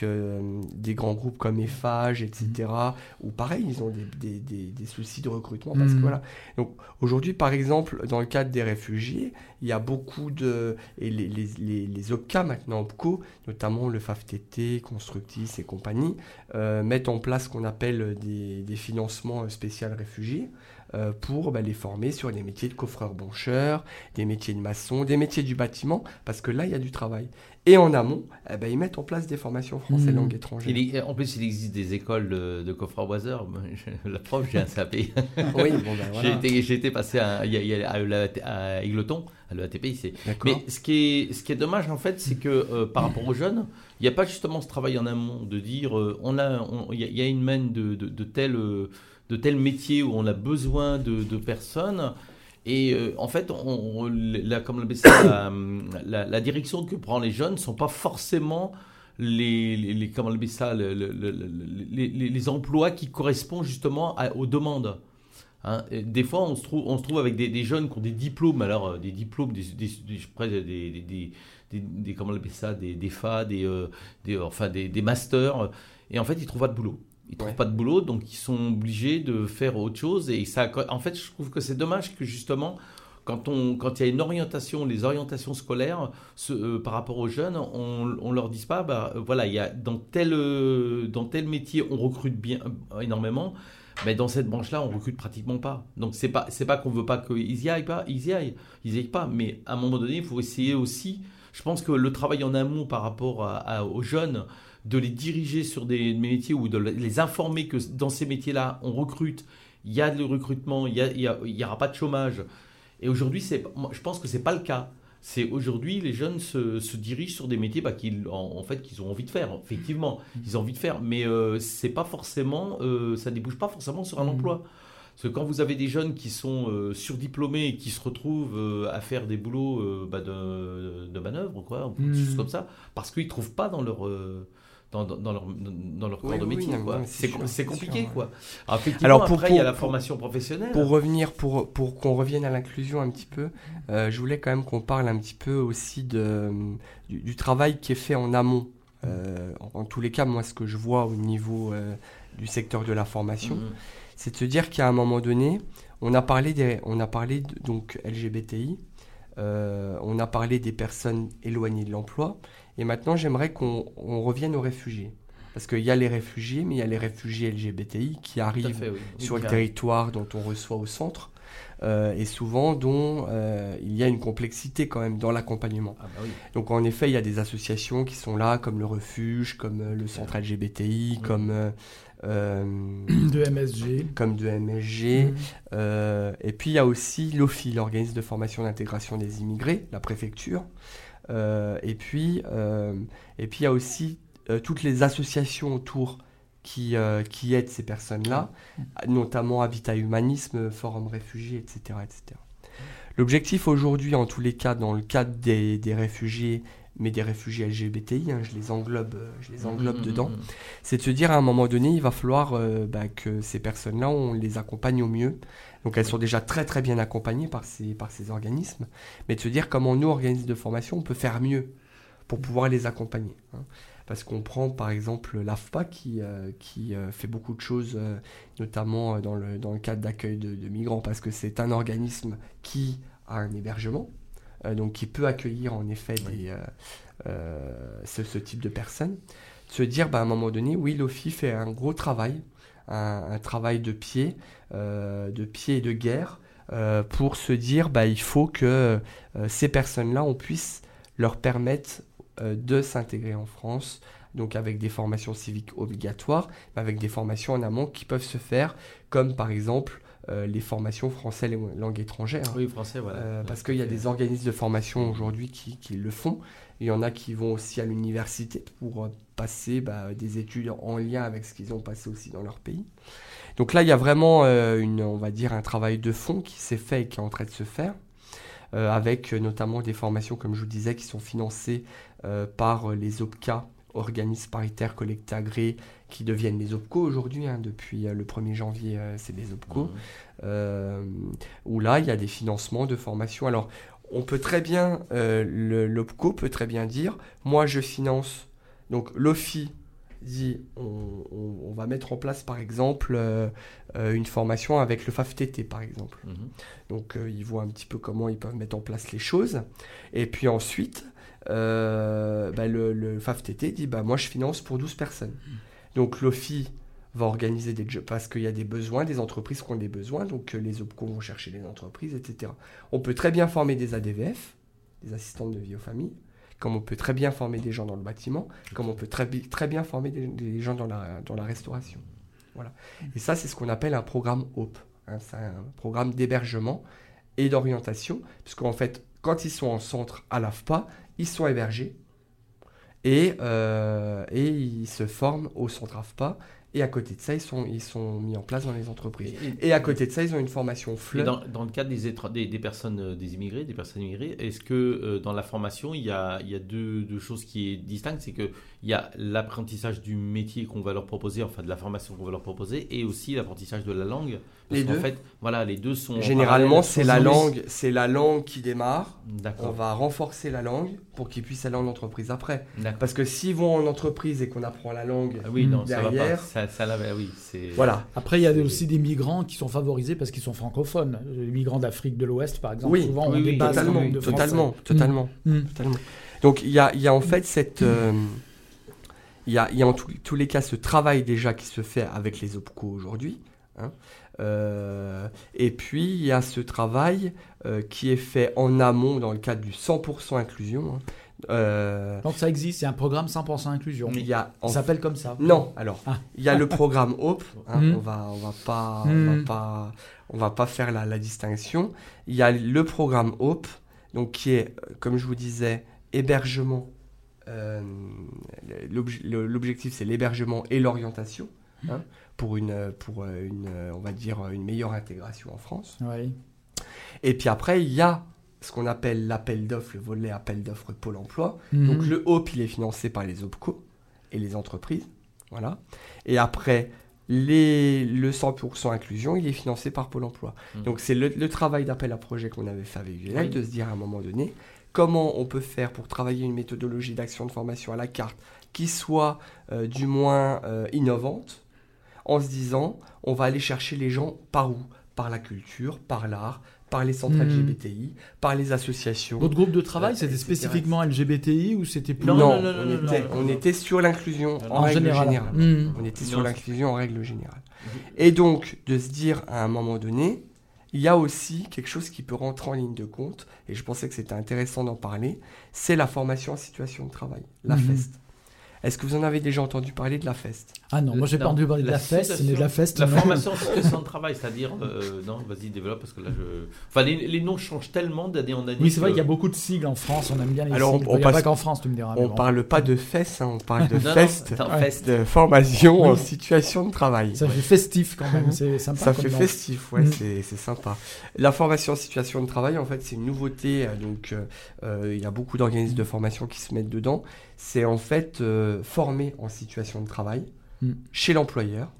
des grands groupes comme Eiffage, etc. Ou pareil, ils ont des soucis de recrutement parce que voilà. Donc aujourd'hui, par exemple, dans le cadre des réfugiés, il y a beaucoup de et les OPCA maintenant, OPCO, notamment le FAFTT, Constructis et compagnie, mettent en place ce qu'on appelle des financements spéciaux réfugiés. Pour les former sur les métiers de coffreur-boncheur, des métiers de maçon, des métiers du bâtiment, parce que là, il y a du travail. Et en amont, ils mettent en place des formations français langue étrangère. En plus, il existe des écoles de coffreurs-boiseurs. La preuve, j'ai un CAP. Oui, voilà. J'ai été passé à Egloton, à l'EATP. Mais ce qui est dommage, en fait, c'est que par rapport aux jeunes, il n'y a pas justement ce travail en amont de dire il y a une main de tel métier où on a besoin de personnes. Et en fait, la direction que prend les jeunes ne sont pas forcément les emplois qui correspondent justement aux demandes. Hein. Des fois, on se trouve avec des jeunes qui ont des diplômes, des FA, des masters, et en fait, ils ne trouvent pas de boulot. Ils ne trouvent pas de boulot, donc ils sont obligés de faire autre chose. Et ça, en fait, je trouve que c'est dommage que justement, quand il y a une orientation, les orientations scolaires par rapport aux jeunes, on leur dise pas, il y a dans tel métier, on recrute bien énormément, mais dans cette branche-là, on recrute pratiquement pas. Donc c'est pas qu'on veut pas qu'ils y aillent pas, ils y aillent pas. Mais à un moment donné, il faut essayer aussi. Je pense que le travail en amont par rapport aux jeunes, de les diriger sur des métiers ou de les informer que dans ces métiers-là, on recrute, il y a le recrutement, il n'y aura pas de chômage. Et aujourd'hui, je pense que ce n'est pas le cas. C'est aujourd'hui, les jeunes se dirigent sur des métiers qu'ils ont envie de faire. Effectivement, ils ont envie de faire, mais c'est pas forcément, ça ne débouche pas forcément sur un emploi. Parce que quand vous avez des jeunes qui sont surdiplômés et qui se retrouvent à faire des boulots de manœuvre, ou des choses comme ça, parce qu'ils ne trouvent pas dans leur... dans leur corps de métier, c'est compliqué, sûr, ouais. Alors après, il y a la formation professionnelle. Pour qu'on revienne à l'inclusion un petit peu, je voulais quand même qu'on parle un petit peu aussi du travail qui est fait en amont. En tous les cas, moi, ce que je vois au niveau du secteur de la formation, c'est de se dire qu'à un moment donné, on a parlé de LGBTI, on a parlé des personnes éloignées de l'emploi. Et maintenant, j'aimerais qu'on revienne aux réfugiés. Parce qu'il y a les réfugiés, mais il y a les réfugiés LGBTI qui arrivent sur le territoire dont on reçoit au centre, et souvent dont il y a une complexité quand même dans l'accompagnement. Donc en effet, il y a des associations qui sont là, comme Le Refuge, comme le Centre LGBTI, comme de MSG. Et puis il y a aussi l'OFI, l'organisme de formation d'intégration des immigrés, la préfecture. Et puis il y a aussi toutes les associations autour qui aident ces personnes-là, notamment Habitat Humanisme, Forum Réfugiés, etc., etc. L'objectif aujourd'hui, en tous les cas, dans le cadre des réfugiés, mais des réfugiés LGBTI, je les englobe dedans, c'est de se dire à un moment donné, il va falloir que ces personnes-là, on les accompagne au mieux. Donc elles sont déjà très très bien accompagnées par ces organismes, mais de se dire comment nous, organismes de formation, on peut faire mieux pour pouvoir les accompagner. Parce qu'on prend par exemple l'AFPA qui fait beaucoup de choses, notamment dans le cadre d'accueil de migrants, parce que c'est un organisme qui a un hébergement, donc qui peut accueillir en effet des, ce type de personnes, de se dire, bah, à un moment donné, oui, l'OFI fait un gros travail, un travail de pied et de guerre, pour se dire, bah, il faut que ces personnes-là, on puisse leur permettre de s'intégrer en France, donc avec des formations civiques obligatoires, avec des formations en amont qui peuvent se faire, comme par exemple les formations français langue étrangère. Oui, français, voilà. Parce qu'il y a des organismes de formation aujourd'hui qui le font. Il y en a qui vont aussi à l'université pour passer des études en lien avec ce qu'ils ont passé aussi dans leur pays. Donc là, il y a vraiment, on va dire, un travail de fond qui s'est fait et qui est en train de se faire, avec notamment des formations, comme je vous disais, qui sont financées par les OPCA, organismes paritaires collectés agréés, qui deviennent les OPCO aujourd'hui, depuis le 1er janvier, c'est des OPCO, où là, il y a des financements de formation. Alors, on peut très bien, l'OPCO peut très bien dire, moi je finance, donc l'OFI dit, on va mettre en place par exemple une formation avec le FAFTT par exemple. Donc ils voient un petit peu comment ils peuvent mettre en place les choses, et puis ensuite, le FAFTT dit, moi je finance pour 12 personnes. Donc l'OFI va organiser des jobs parce qu'il y a des besoins, des entreprises qui ont des besoins, donc les OPCO vont chercher les entreprises, etc. On peut très bien former des ADVF, des assistantes de vie aux familles, comme on peut très bien former des gens dans le bâtiment, comme on peut très bien former des gens dans la restauration. Voilà. Et ça, c'est ce qu'on appelle un programme HOPE. C'est un programme d'hébergement et d'orientation, puisqu'en fait, quand ils sont en centre à l'AFPA, ils sont hébergés et ils se forment au centre AFPA. Et à côté de ça, ils sont mis en place dans les entreprises. Et à côté de ça, ils ont une formation FLE. Dans le cadre des personnes, des immigrés, est-ce que dans la formation, il y a deux choses qui sont distinctes? C'est qu'il y a l'apprentissage du métier qu'on va leur proposer, enfin de la formation qu'on va leur proposer, et aussi l'apprentissage de la langue. Parce qu'en fait, voilà, les deux sont... Généralement, c'est la langue qui démarre. D'accord. On va renforcer la langue pour qu'ils puissent aller en entreprise après. D'accord. Parce que s'ils vont en entreprise et qu'on apprend la langue derrière... Voilà. Après, il y a aussi des migrants qui sont favorisés parce qu'ils sont francophones. Les migrants d'Afrique de l'Ouest, par exemple, souvent ont des bases de français. Totalement. Donc, il y a en fait cette... il y a en tous les cas ce travail déjà qui se fait avec les OPCO aujourd'hui. Et puis, il y a ce travail qui est fait en amont dans le cadre du 100% inclusion. Donc ça existe, c'est un programme 100% inclusion. Il s'appelle comme ça. Non, alors il y a le programme HOPE. On va pas faire la distinction. Il y a le programme HOPE, donc qui est, comme je vous disais, hébergement. L'objectif c'est l'hébergement et l'orientation pour une on va dire une meilleure intégration en France. Oui. Et puis après il y a ce qu'on appelle l'appel d'offres, le volet appel d'offres Pôle emploi. Donc le HOPE, il est financé par les OPCO et les entreprises. Voilà. Et après, le 100% inclusion, il est financé par Pôle emploi. Donc c'est le travail d'appel à projet qu'on avait fait avec Violette, de se dire à un moment donné, comment on peut faire pour travailler une méthodologie d'action de formation à la carte qui soit du moins innovante, en se disant, on va aller chercher les gens par où ? Par la culture, par l'art, par les centres LGBTI, par les associations. Votre groupe de travail, c'était spécifiquement LGBTI ou c'était plus... Non, on était sur l'inclusion en règle générale. On était sur l'inclusion en règle générale. Et donc, de se dire, à un moment donné, il y a aussi quelque chose qui peut rentrer en ligne de compte, et je pensais que c'était intéressant d'en parler, c'est la formation en situation de travail, la FEST. Est-ce que vous en avez déjà entendu parler de la FEST ? Ah non, moi j'ai pas entendu parler de la FEST, mais de la FEST... La formation en situation de travail, c'est-à-dire... non, vas-y, développe, parce que là, je... Enfin, les noms changent tellement d'année en année. Oui, c'est vrai qu'il y a beaucoup de sigles en France, on aime bien les sigles. Il n'y a pas qu'en France, tu me diras. On parle pas de fesses, on parle de FEST, de formation en situation de travail. Ça fait festif quand même, c'est sympa. Ça fait festif, ouais, c'est sympa. La formation en situation de travail, en fait, c'est une nouveauté, donc il y a beaucoup d'organismes de formation qui se mettent dedans. C'est en fait former en situation de travail chez l'employeur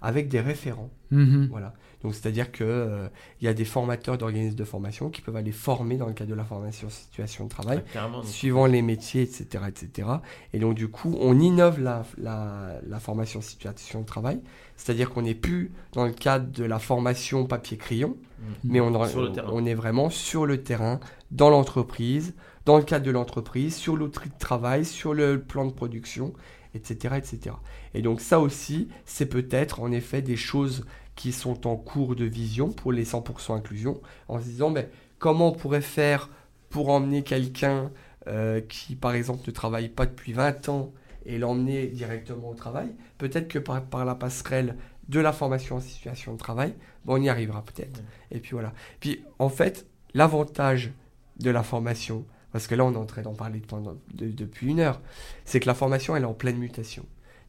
avec des référents. Voilà. Donc, c'est-à-dire qu'il y a des formateurs d'organismes de formation qui peuvent aller former dans le cadre de la formation en situation de travail, suivant les métiers, etc., etc. Et donc, du coup, on innove la formation en situation de travail, c'est-à-dire qu'on n'est plus dans le cadre de la formation papier-crayon, mais on est vraiment sur le terrain dans l'entreprise, dans le cadre de l'entreprise, sur l'outil de travail, sur le plan de production, etc., etc. Et donc ça aussi, c'est peut-être en effet des choses qui sont en cours de vision pour les 100% inclusion, en se disant mais comment on pourrait faire pour emmener quelqu'un qui par exemple ne travaille pas depuis 20 ans et l'emmener directement au travail. Peut-être que par la passerelle de la formation en situation de travail, ben, on y arrivera peut-être. Et puis voilà. Puis en fait, l'avantage de la formation, parce que là on est en train d'en parler depuis une heure, c'est que la formation elle est en pleine mutation.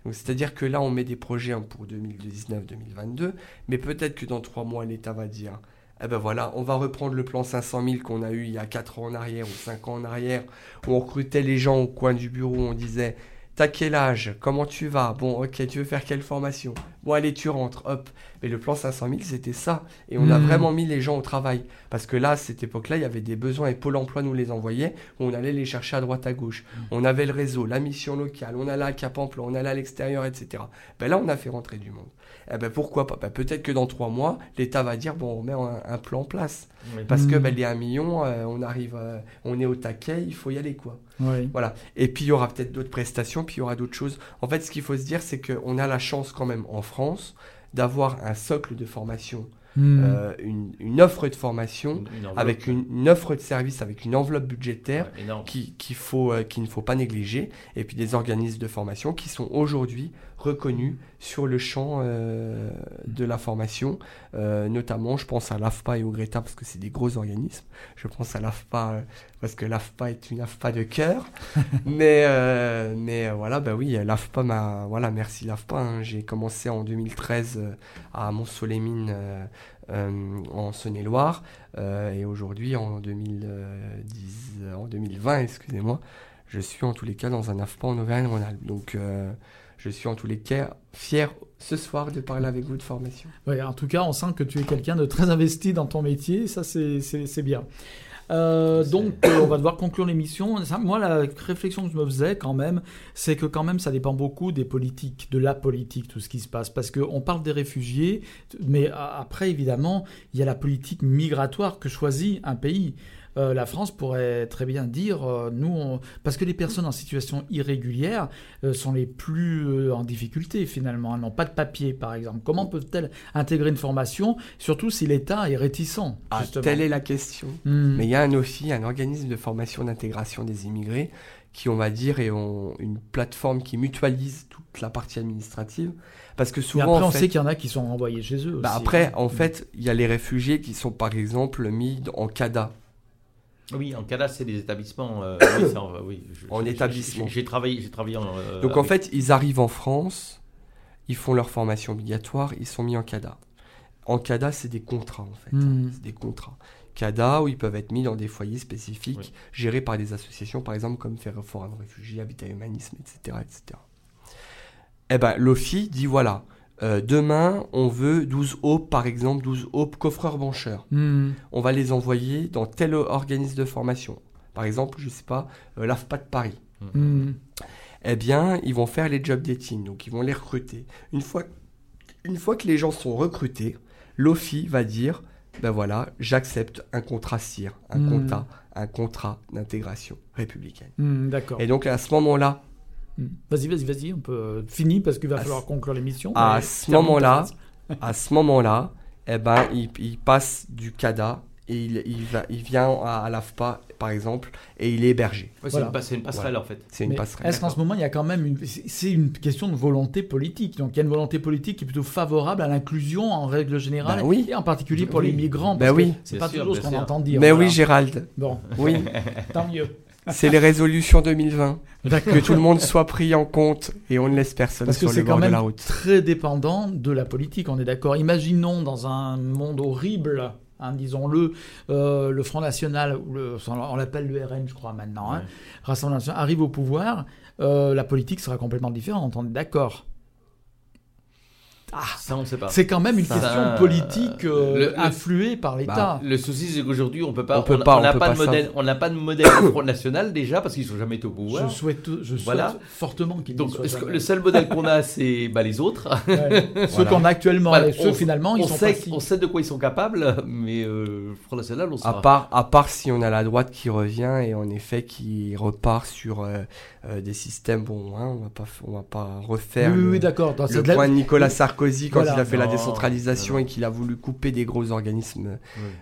Donc, c'est-à-dire que là on met des projets pour 2019-2022, mais peut-être que dans 3 mois l'État va dire eh ben voilà, on va reprendre le plan 500 000 qu'on a eu il y a 4 ans en arrière ou 5 ans en arrière, où on recrutait les gens au coin du bureau, on disait t'as quel âge? Comment tu vas? Bon, ok, tu veux faire quelle formation? Bon, allez, tu rentres, hop. Mais le plan 500 000, c'était ça. Et on a vraiment mis les gens au travail. Parce que là, à cette époque-là, il y avait des besoins et Pôle emploi nous les envoyait. On allait les chercher à droite, à gauche. On avait le réseau, la mission locale, on allait à Cap Emploi, on allait à l'extérieur, etc. Ben là, on a fait rentrer du monde. Eh ben, pourquoi pas? Ben, peut-être que dans 3 mois, l'État va dire, bon, on remet un plan en place. Oui. Parce que ben, les 1 million, on arrive, on est au taquet, il faut y aller, quoi. Oui. Voilà. Et puis, il y aura peut-être d'autres prestations. Puis il y aura d'autres choses. En fait, ce qu'il faut se dire, c'est qu'on a la chance quand même en France d'avoir un socle de formation, une offre de formation, avec une offre de service, avec une enveloppe budgétaire qu'il ne faut pas négliger. Et puis des organismes de formation qui sont aujourd'hui reconnus sur le champ de la formation. Notamment, je pense à l'AFPA et au GRETA parce que c'est des gros organismes. Je pense à l'AFPA parce que l'AFPA est une AFPA de cœur. mais voilà, bah oui, l'AFPA m'a... Voilà, merci l'AFPA. Hein. J'ai commencé en 2013 à Mont-Solémine en Saône-et-Loire et aujourd'hui, en 2020, excusez-moi, je suis en tous les cas dans un AFPA en Auvergne-Rhône-Alpes. Donc... je suis en tous les cas fier ce soir de parler avec vous de formation. Oui, en tout cas, on sent que tu es quelqu'un de très investi dans ton métier. Ça, c'est bien. Donc, on va devoir conclure l'émission. Ça, moi, la réflexion que je me faisais quand même, c'est que quand même, ça dépend beaucoup des politiques, de la politique, tout ce qui se passe. Parce qu'on parle des réfugiés, mais après, évidemment, il y a la politique migratoire que choisit un pays. La France pourrait très bien dire parce que les personnes en situation irrégulière sont les plus en difficulté finalement. Elles n'ont pas de papier par exemple. Comment peuvent-elles intégrer une formation, surtout si l'État est réticent justement. Telle est la question. Mais il y a un organisme de formation d'intégration des immigrés qui, on va dire, est une plateforme qui mutualise toute la partie administrative. Parce que souvent, mais après, on sait qu'il y en a qui sont renvoyés chez eux aussi. Après, en fait, il y a les réfugiés qui sont par exemple mis en CADA. Oui, en CADA, c'est des établissements. Établissement. J'ai travaillé en... Donc, en fait, ils arrivent en France, ils font leur formation obligatoire, ils sont mis en CADA. En CADA, c'est des contrats, en fait. C'est des contrats. CADA, où ils peuvent être mis dans des foyers spécifiques, gérés par des associations, par exemple, comme Forum Réfugiés, Habitat Humanisme, etc., etc. Eh bien, l'OFI dit, voilà... demain, on veut 12 HOP, par exemple, 12 HOP coffreurs-bancheurs. On va les envoyer dans tel organisme de formation. Par exemple, je ne sais pas, l'AFPA de Paris. Eh bien, ils vont faire les job dating, donc ils vont les recruter. Une fois que les gens sont recrutés, l'OFI va dire, ben voilà, j'accepte un contrat CIR, un contrat d'intégration républicaine. D'accord. Et donc, à ce moment-là, vas-y, on peut finir parce qu'il va falloir conclure l'émission. À ce moment-là, eh ben, il passe du CADA et il vient à l'AFPA, par exemple, et il est hébergé. Ouais, c'est une passerelle, en fait. Mais passerelle. Est-ce qu'en ce moment, il y a quand même c'est une question de volonté politique. Donc, il y a une volonté politique qui est plutôt favorable à l'inclusion en règle générale, et en particulier pour les migrants. C'est pas toujours ce qu'on entend dire. Mais oui, Gérald. Bon, oui, tant mieux. C'est les résolutions 2020. D'accord. Que tout le monde soit pris en compte et on ne laisse personne sur le bord de la route. Parce que c'est quand même très dépendant de la politique, on est d'accord. Imaginons dans un monde horrible, disons-le, le Front National, on l'appelle le RN, je crois maintenant, Rassemblement National, arrive au pouvoir, la politique sera complètement différente, on est d'accord. Ça, on ne sait pas. C'est quand même une question politique influée par l'État. Le souci, c'est qu'aujourd'hui, on ne peut pas. On n'a pas de modèle national déjà parce qu'ils ne sont jamais été au pouvoir. Je souhaite fortement qu'ils ne soient jamais. Le seul modèle qu'on a, c'est les autres. Ouais. Ceux qu'on a actuellement. Voilà. On sait de quoi ils sont capables, mais Front National, on sait pas. À part si on a la droite qui revient et en effet qui repart sur des systèmes. Bon, on ne va pas refaire le point de Nicolas Sarkozy quand il a fait la décentralisation et qu'il a voulu couper des gros organismes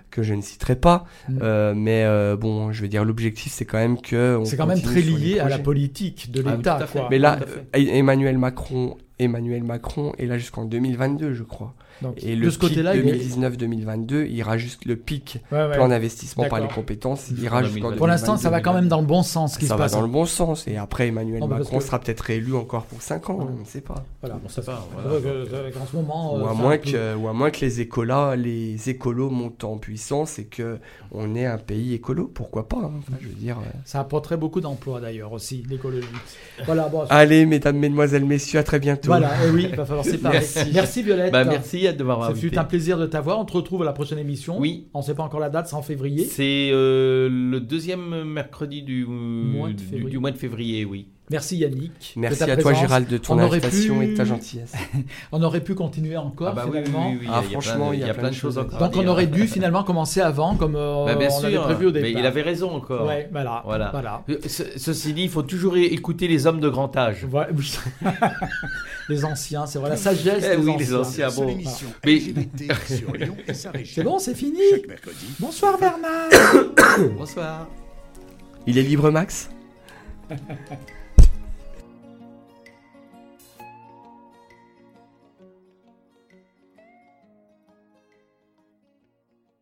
que je ne citerai pas. Je veux dire, l'objectif, c'est quand même que... C'est quand même très lié à la politique de l'État. Quoi. Mais là, Emmanuel Macron est là jusqu'en 2022, je crois. Donc, et le PIC 2019-2022, il ira juste le PIC, plan d'investissement par les compétences, il ira jusqu'en 2022. Pour l'instant, ça va quand même dans le bon sens. Ça va dans le bon sens. Et après, Emmanuel Macron sera peut-être réélu encore pour 5 ans, on ne sait pas. Voilà, on ne sait pas. En ce moment, ou à moins que les écolos montent en puissance et qu'on ait un pays écolo, pourquoi pas. Je veux dire, ça apporterait beaucoup d'emplois d'ailleurs aussi, l'écologie. Voilà, allez, mesdames, mesdemoiselles, messieurs, à très bientôt. Voilà, oui, il va falloir séparer. Merci Violette. Merci. De m'avoir invité. C'est un plaisir de t'avoir. On te retrouve à la prochaine émission. Oui. On ne sait pas encore la date, c'est en février. C'est le deuxième mercredi du mois de février, oui. Merci Yannick. Merci à toi Gérald de ton invitation et de ta gentillesse. On aurait pu continuer encore finalement. Franchement, il y a plein de choses encore. Donc on aurait dû finalement commencer avant comme on avait prévu au départ. Mais il avait raison encore. Ouais, voilà. Ceci dit, il faut toujours écouter les hommes de grand âge. Ouais, oui. Les anciens, c'est vrai, la sagesse des anciens. Bon. Mais... C'est bon, c'est fini. Bonsoir Bernard. Bonsoir. Il est libre Max.